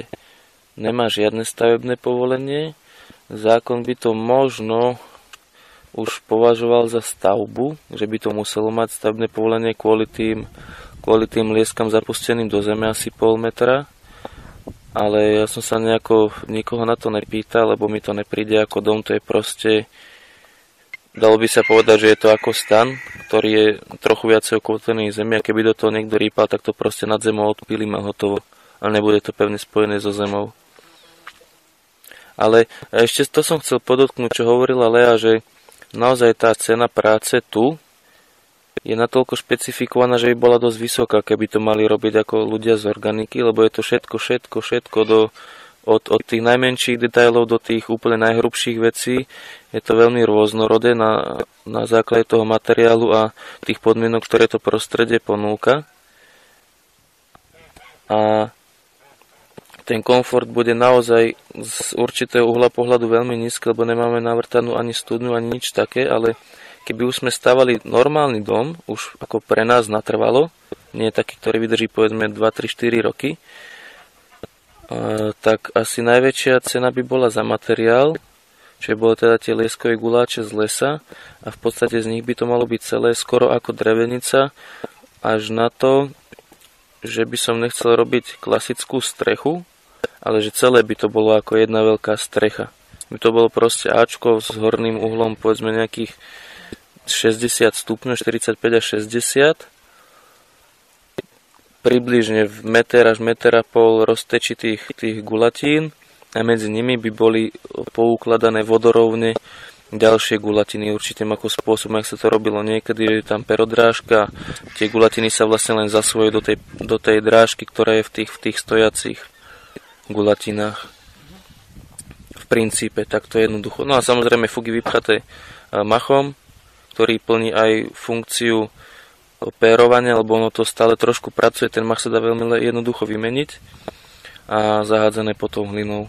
nemá žiadne stavebné povolenie. Zákon by to možno už považoval za stavbu, že by to muselo mať stavebné povolenie kvôli tým, kvôli tým lieskam zapusteným do zeme asi pol metra. Ale ja som sa nejako nikoho na to nepýtal, lebo mi to nepríde ako dom, to je proste, dalo by sa povedať, že je to ako stan, ktorý je trochu viacej okotvený zemi a keby do toho niekto rýpal, tak to proste nad zemou odpílim a hotovo. A nebude to pevne spojené so zemou. Ale ešte to som chcel podotknúť, čo hovorila Lea, že naozaj tá cena práce tu je natoľko špecifikovaná, že by bola dosť vysoká, keby to mali robiť ako ľudia z organiky, lebo je to všetko, všetko, všetko do, od, od tých najmenších detailov do tých úplne najhrubších vecí. Je to veľmi rôznorodé na, na základe toho materiálu a tých podmienok, ktoré to prostredie ponúka. A ten komfort bude naozaj z určitého uhla pohľadu veľmi nízky, lebo nemáme navrtanú ani studňu, ani nič také, ale keby už sme stavali normálny dom, už ako pre nás natrvalo, nie taký, ktorý vydrží povedzme dva, tri, štyri roky, tak asi najväčšia cena by bola za materiál, čo bolo teda tie lieskové guláče z lesa a v podstate z nich by to malo byť celé skoro ako drevenica, až na to, že by som nechcel robiť klasickú strechu, ale že celé by to bolo ako jedna veľká strecha. By to bolo proste áčko s horným uhlom povedzme nejakých šesťdesiat stupňov, štyridsaťpäť až šesťdesiat. Približne v meter až meter a pol roztečitých tých gulatín a medzi nimi by boli poukladané vodorovne ďalšie gulatiny určitým ako spôsobom, ak sa to robilo niekedy, je tam perodrážka, tie gulatiny sa vlastne len zasvojú do tej, do tej drážky, ktorá je v tých, v tých stojacích gulatinách. V princípe, tak to je jednoducho. No a samozrejme fugy vypraté machom, ktorý plní aj funkciu pérovania, lebo ono to stále trošku pracuje, ten mach sa dá veľmi jednoducho vymeniť a zahádzané potom hlinou.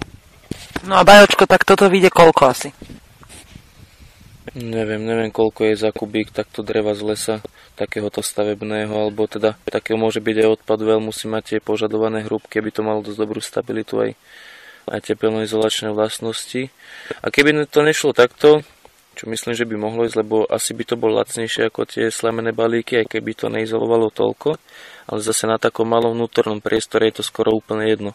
No a bajočko, tak toto vyjde koľko asi? Neviem, neviem koľko je za kubík takto dreva z lesa, takéhoto stavebného, alebo teda takého môže byť aj odpad, veľ musí mať tie požadované hrúbky, aby to malo dosť dobrú stabilitu aj, aj tepelnoizolačné vlastnosti. A keby to nešlo takto, čo myslím, že by mohlo ísť, lebo asi by to bolo lacnejšie ako tie slamené balíky, aj keby to neizolovalo toľko, ale zase na takom malom vnútornom priestore je to skoro úplne jedno.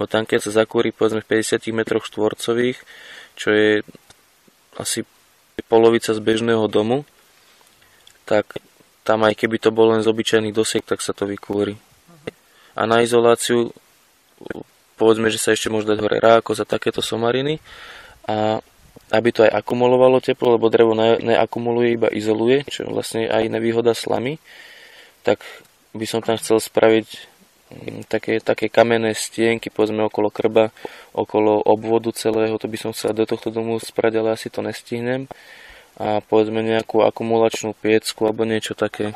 Lebo tam keď sa zakúri povedzme v päťdesiat metroch štvorcových, čo je asi polovica z bežného domu, tak tam aj keby to bol len z obyčajných dosiek, tak sa to vykúri. a na izoláciu povedzme, že sa ešte môže dať hore rákos a takéto somariny, a aby to aj akumulovalo teplo, lebo drevo ne- neakumuluje, iba izoluje, čo vlastne aj nevýhoda slamy, tak by som tam chcel spraviť také, také kamenné stienky, povedzme okolo krba, okolo obvodu celého, to by som chcel do tohto domu sprať, ale asi to nestihnem, a povedzme nejakú akumulačnú piecku alebo niečo také.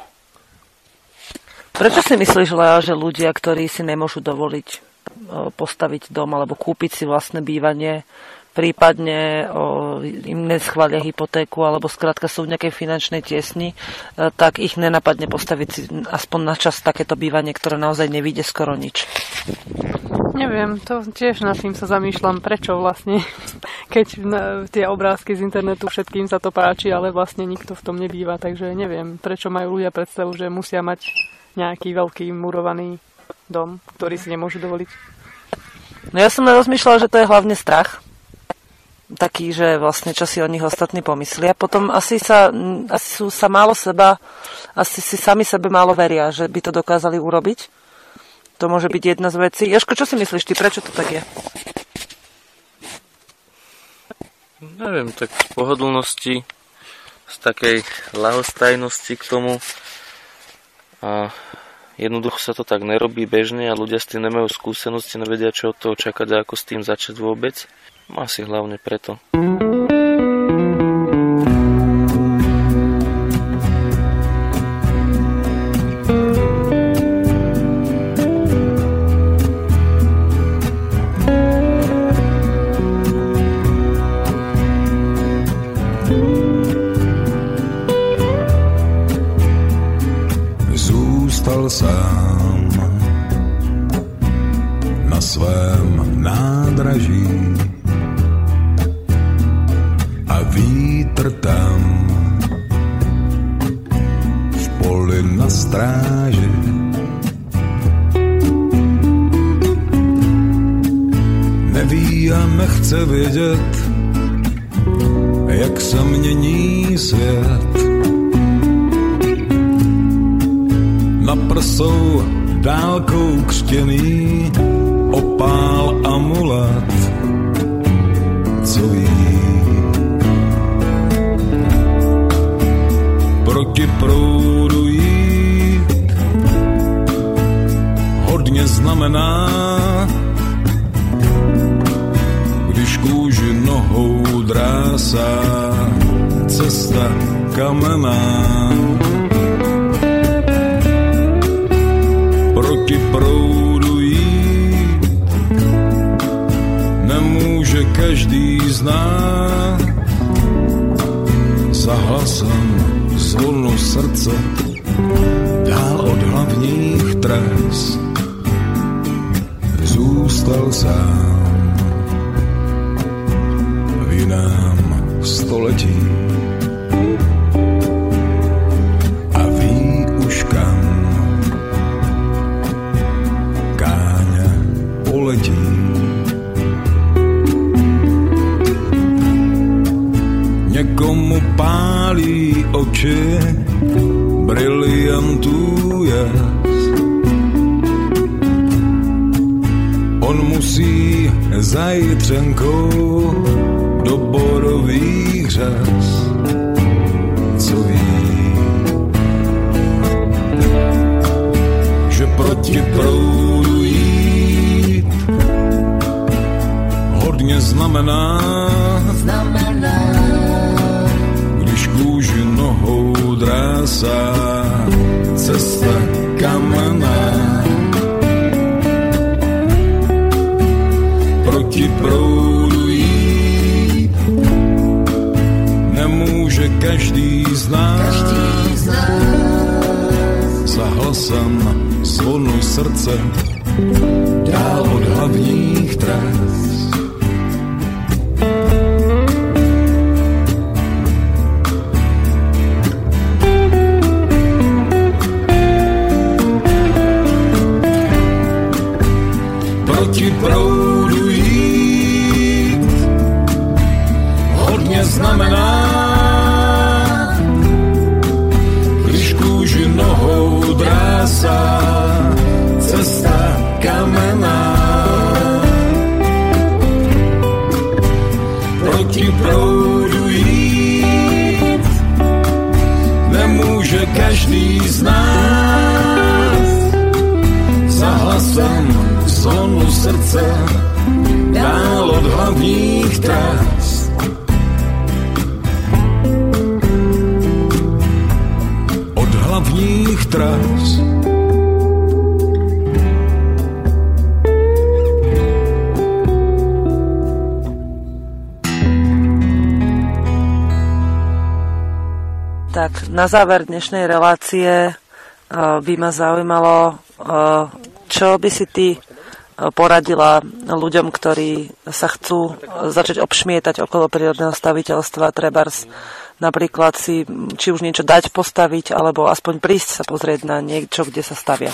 Prečo si myslíš, Lea, že ľudia, ktorí si nemôžu dovoliť postaviť dom alebo kúpiť si vlastné bývanie, prípadne o, im neschvália hypotéku alebo skrátka sú v nejakej finančnej tiesni, tak ich nenapadne postaviť si aspoň na čas takéto bývanie, ktoré naozaj nevíde skoro nič? Neviem, to tiež nad tým sa zamýšľam, prečo vlastne, keď tie obrázky z internetu všetkým sa to páči, ale vlastne nikto v tom nebýva, takže neviem, prečo majú ľudia predstavu, že musia mať nejaký veľký murovaný dom, ktorý si nemôžu dovoliť. No ja som rozmýšľala, že to je hlavne strach, taký, že vlastne čo si o nich ostatní pomyslia. Potom asi sa, asi sú sa málo seba, asi si sami sebe málo veria, že by to dokázali urobiť. To môže byť jedna z vecí. Jožko, čo si myslíš ty? Prečo to tak je? Neviem, tak z pohodlnosti, z takej ľahostajnosti k tomu. A jednoducho sa to tak nerobí bežne a ľudia s tým nemajú skúsenosti, nevedia, čo od toho čakať a ako s tým začať vôbec. Asi hlavne preto. Zůstal sám na svém nádraží a vítr tam v poli na stráži. Neví a nechce vědět, jak se mění svět. Na prsou dálkou křtěný opál amulet, co jí proti proudu jít hodně znamená, když kůži nohou drásá cesta kamená. Proti proudu jít nemůže každý z nás, za hlasem s volnou srdce dál od hlavních tras zůstal sám v jiném století a ví už kam káně poletí. Někomu pálí oči briliantů jas, on musí za jitřenkou do borových řas, co ví, že proti proudu jít hodně znamená, znamená, kůži nohou drásá cesta kamená. Proti proudu jít nemůže každý z nás, za hlasem zvonu srdce dál od hlavních tras. Proti proudu jít hodně znamená, když kůži nohou drásá cesta dráz. Tak, na záver dnešnej relácie by ma zaujímalo, čo by si ty poradila ľuďom, ktorí sa chcú začať obšmietať okolo prírodného staviteľstva, trebárs napríklad si či už niečo dať postaviť, alebo aspoň prísť sa pozrieť na niečo, kde sa stavia.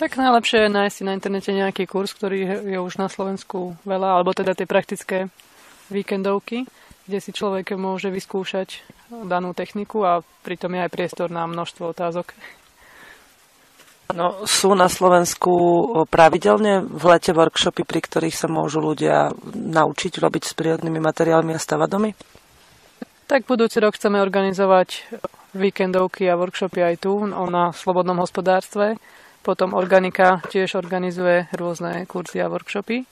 Tak najlepšie je nájsť si na internete nejaký kurz, ktorý je už na Slovensku veľa, alebo teda tie praktické víkendovky, kde si človek môže vyskúšať danú techniku a pritom je aj priestor na množstvo otázok. No, sú na Slovensku pravidelne v lete workshopy, pri ktorých sa môžu ľudia naučiť robiť s prírodnými materiálmi a stavať domy? Tak budúci rok chceme organizovať víkendovky a workshopy aj tu, na Slobodnom hospodárstve. Potom Organika tiež organizuje rôzne kurzy a workshopy.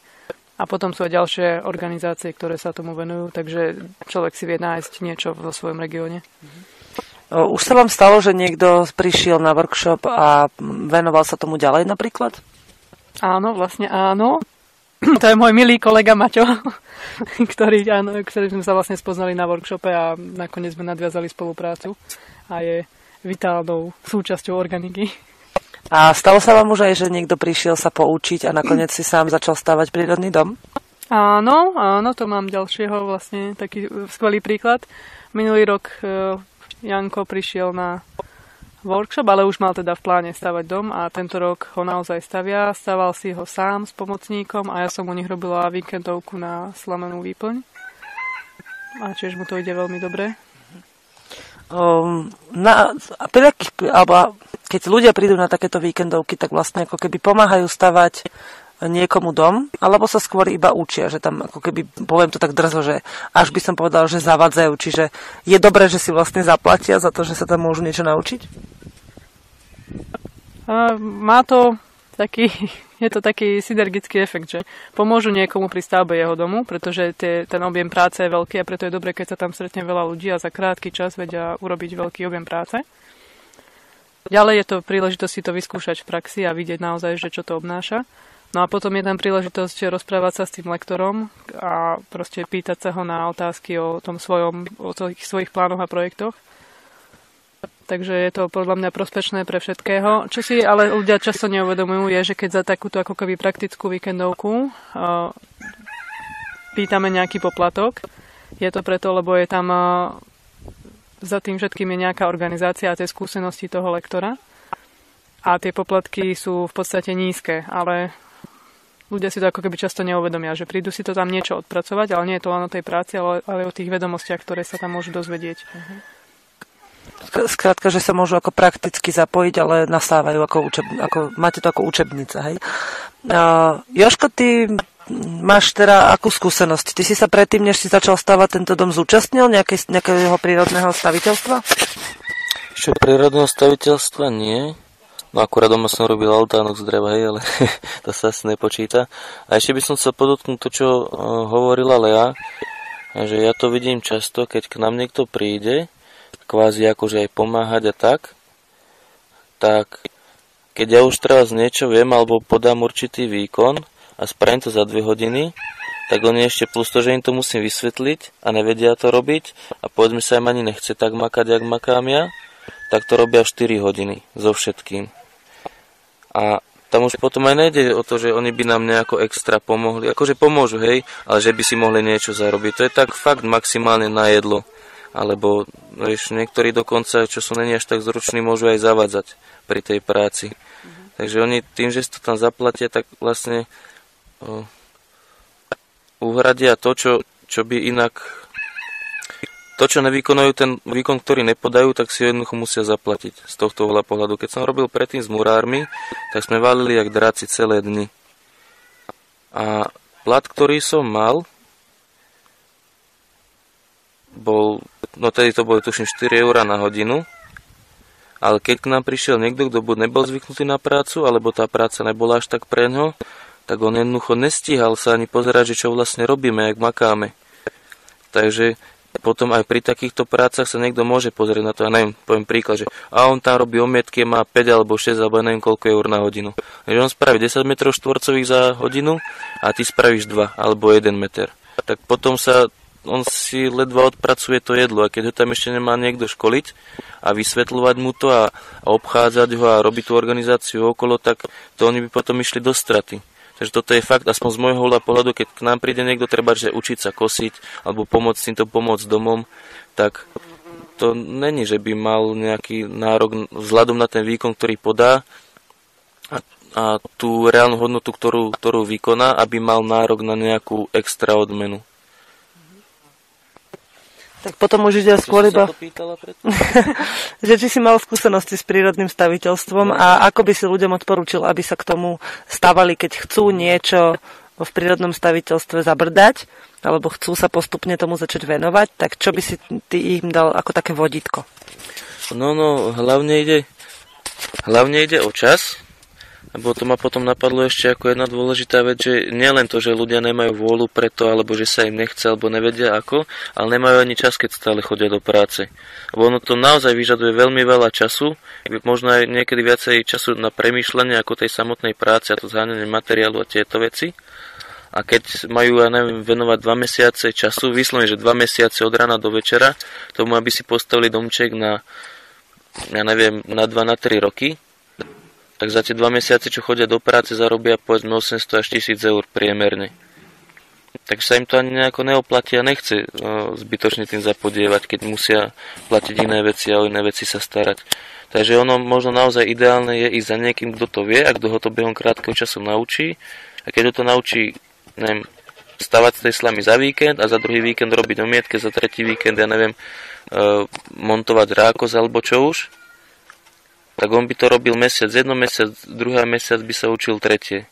A potom sú aj ďalšie organizácie, ktoré sa tomu venujú, takže človek si vie nájsť niečo vo svojom regióne. Už sa vám stalo, že niekto prišiel na workshop a venoval sa tomu ďalej napríklad? Áno, vlastne áno. To je môj milý kolega Maťo, ktorý, áno, ktorý sme sa vlastne spoznali na workshope a nakoniec sme nadviazali spoluprácu a je vitálnou súčasťou Organiky. A stalo sa vám už aj, že niekto prišiel sa poučiť a nakoniec si sám začal stavať prírodný dom? Áno, áno, to mám ďalšieho vlastne taký skvelý príklad. Minulý rok Janko prišiel na workshop, ale už mal teda v pláne stavať dom a tento rok ho naozaj stavia. Staval si ho sám s pomocníkom a ja som u nich robila víkendovku na slamenú výplň. A tiež mu to ide veľmi dobre. Um, na, pri akých, alebo keď ľudia prídu na takéto víkendovky, tak vlastne ako keby pomáhajú stavať niekomu dom, alebo sa skôr iba učia, že tam ako keby, poviem to tak drzo, že až by som povedal, že zavadzajú, čiže je dobré, že si vlastne zaplatia za to, že sa tam môžu niečo naučiť? Uh, má to taký, je to taký synergický efekt, že pomôžu niekomu pri stavbe jeho domu, pretože tie, ten objem práce je veľký a preto je dobré, keď sa tam stretne veľa ľudí a za krátky čas vedia urobiť veľký objem práce. Ďalej je to príležitosť si to vyskúšať v praxi a vidieť naozaj, že čo to obnáša. No a potom je tam príležitosť rozprávať sa s tým lektorom a proste pýtať sa ho na otázky o tom svojom, o svojich plánoch a projektoch. Takže je to podľa mňa prospešné pre všetkého. Čo si ale ľudia často neuvedomujú je, že keď za takúto ako keby praktickú víkendovku uh, pýtame nejaký poplatok, je to preto, lebo je tam uh, za tým všetkým je nejaká organizácia a tie skúsenosti toho lektora a tie poplatky sú v podstate nízke, ale ľudia si to ako keby často neuvedomia, že prídu si to tam niečo odpracovať, ale nie je to len o tej práci, ale, ale o tých vedomostiach, ktoré sa tam môžu dozvedieť. Skrátka, že sa môžu ako prakticky zapojiť, ale nasávajú ako, učeb, ako máte to ako učebnica, hej? Uh, Jožko, ty máš teda akú skúsenosť? Ty si sa predtým, než si začal stavať tento dom, zúčastnil nejakej, nejakého prírodného staviteľstva? Ešte prírodného staviteľstva nie. No akurát doma som robil altánok z dreva, hej, ale to sa asi nepočíta. A ešte by som sa podotknul to, čo uh, hovorila Lea, že ja to vidím často, keď k nám niekto príde, kvázi akože aj pomáhať a tak, tak keď ja už teraz niečo viem, alebo podám určitý výkon a spravím to za dve hodiny, tak on ešte plus to, že im to musím vysvetliť a nevedia to robiť a povedzme sa im ani nechce tak makať, jak makám ja, tak to robia štyri hodiny so všetkým. A tam už potom aj nejde o to, že oni by nám nejako extra pomohli, akože pomôžu, hej, ale že by si mohli niečo zarobiť. To je tak fakt maximálne na jedlo. Alebo vieš, niektorí dokonca, čo sú není až tak zruční, môžu aj zavádzať pri tej práci. Uh-huh. Takže oni tým, že si to tam zaplatia, tak vlastne oh, uhradia to, čo, čo by inak... To, čo nevykonajú, ten výkon, ktorý nepodajú, tak si jednoducho musia zaplatiť z tohto uhla pohľadu. Keď som robil predtým s murármi, tak sme valili jak dráci celé dny. A plat, ktorý som mal, bol, no tedy to bolo tuším štyri eurá na hodinu, ale keď k nám prišiel niekto, kto nebol zvyknutý na prácu, alebo tá práca nebola až tak pre ňo, tak on jednoducho nestíhal sa ani pozerať, že čo vlastne robíme, jak makáme. Takže Potom aj pri takýchto prácach sa niekto môže pozrieť na to, ja neviem, poviem príklad, že a on tam robí omietky, má päť alebo šesť alebo neviem koľko eur na hodinu. Takže on spraví desať metrov štvorcových za hodinu a ty spravíš dva alebo jeden meter. Tak potom sa on si ledva odpracuje to jedlo a keď ho tam ešte nemá niekto školiť a vysvetľovať mu to a, a obchádzať ho a robiť tú organizáciu okolo, tak to oni by potom išli do straty. Takže toto je fakt, aspoň z môjho hľa pohľadu, keď k nám príde niekto, treba že učiť sa kosiť alebo pomôcť s týmto pomôcť domom, tak to není, že by mal nejaký nárok vzhľadom na ten výkon, ktorý podá a, a tú reálnu hodnotu, ktorú, ktorú vykoná, aby mal nárok na nejakú extra odmenu. Tak potom už ide skôr iba, že či si mal skúsenosti s prírodným staviteľstvom a ako by si ľuďom odporúčil, aby sa k tomu stávali, keď chcú niečo v prírodnom staviteľstve zabrdať, alebo chcú sa postupne tomu začať venovať, tak čo by si ty im dal ako také vodítko? No, no, hlavne ide, hlavne ide o čas, lebo to ma potom napadlo ešte ako jedna dôležitá vec, že nielen to, že ľudia nemajú vôľu preto, alebo že sa im nechce, alebo nevedia ako, ale nemajú ani čas, keď stále chodia do práce. Lebo ono to naozaj vyžaduje veľmi veľa času, možno aj niekedy viacej času na premýšľanie ako tej samotnej práce a to zháňanie materiálu a tieto veci. A keď majú, ja neviem, venovať dva mesiace času, vyslovene, že dva mesiace od rana do večera, tomu aby si postavili domček na, ja neviem, na dva na tri roky, tak za tie dva mesiace, čo chodia do práce, zarobia povedzme osemsto až tisíc eur priemerne. Tak sa im to ani nejako neoplatí a nechce zbytočne tým zapodievať, keď musia platiť iné veci a o iné veci sa starať. Takže ono možno naozaj ideálne je ísť za niekým, kto to vie a kto ho to behom krátkeho času naučí. A keď ho to naučí, neviem, stavať z tej slamy za víkend a za druhý víkend robiť omietke, za tretí víkend, ja neviem, montovať rákos alebo čo už, tak on by to robil mesiac, jedno mesiac, druhý mesiac by sa učil tretie.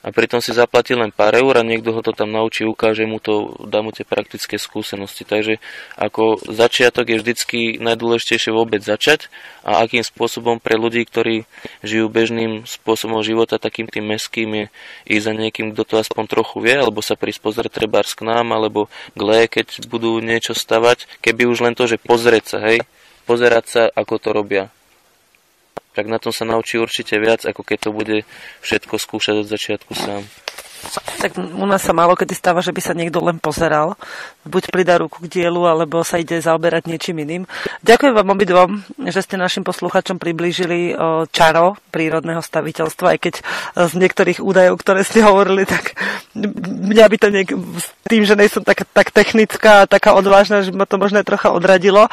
A pritom si zaplatil len pár eur a niekto ho to tam naučí, ukáže mu to, dá mu tie praktické skúsenosti. Takže ako začiatok je vždycky najdôležitejšie vôbec začať a akým spôsobom pre ľudí, ktorí žijú bežným spôsobom života, takým tým mestským je ísť za niekým, kto to aspoň trochu vie, alebo sa prispozrieť trebárs k nám, alebo k lé, keď budú niečo stavať, keby už len to, že pozrieť sa, hej, pozerať sa, ako to robia. Tak na tom sa naučí určite viac, ako keď to bude všetko skúšať od začiatku sám. Tak u nás sa málo kedy stáva, že by sa niekto len pozeral. Buď pridá ruku k dielu, alebo sa ide zaoberať niečím iným. Ďakujem vám obidvom, že ste našim posluchačom priblížili čaro prírodného staviteľstva, aj keď z niektorých údajov, ktoré ste hovorili, tak mňa by to niek- tým, že nejsem tak, tak technická a taká odvážna, že ma to možno trocha odradilo.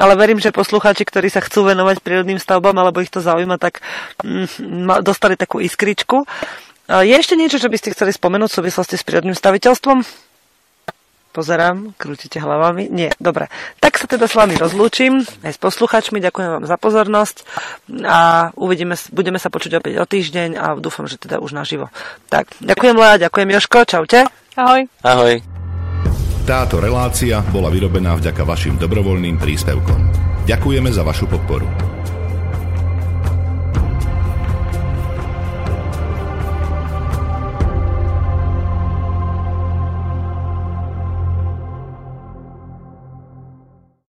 Ale verím, že posluchači, ktorí sa chcú venovať prírodným stavbám, alebo ich to zaujíma, tak mm, dostali takú iskričku. Je ešte niečo, čo by ste chceli spomenúť v súvislosti s prírodným staviteľstvom? Pozerám, krútite hlavami. Nie, dobre. Tak sa teda s vami rozlúčim, aj s posluchačmi. Ďakujem vám za pozornosť a uvidíme, budeme sa počuť opäť o týždeň a dúfam, že teda už naživo. Tak, ďakujem Lea, ďakujem Joško, čaute. Ahoj. Ahoj. Táto relácia bola vyrobená vďaka vašim dobrovoľným príspevkom. Ďakujeme za vašu podporu.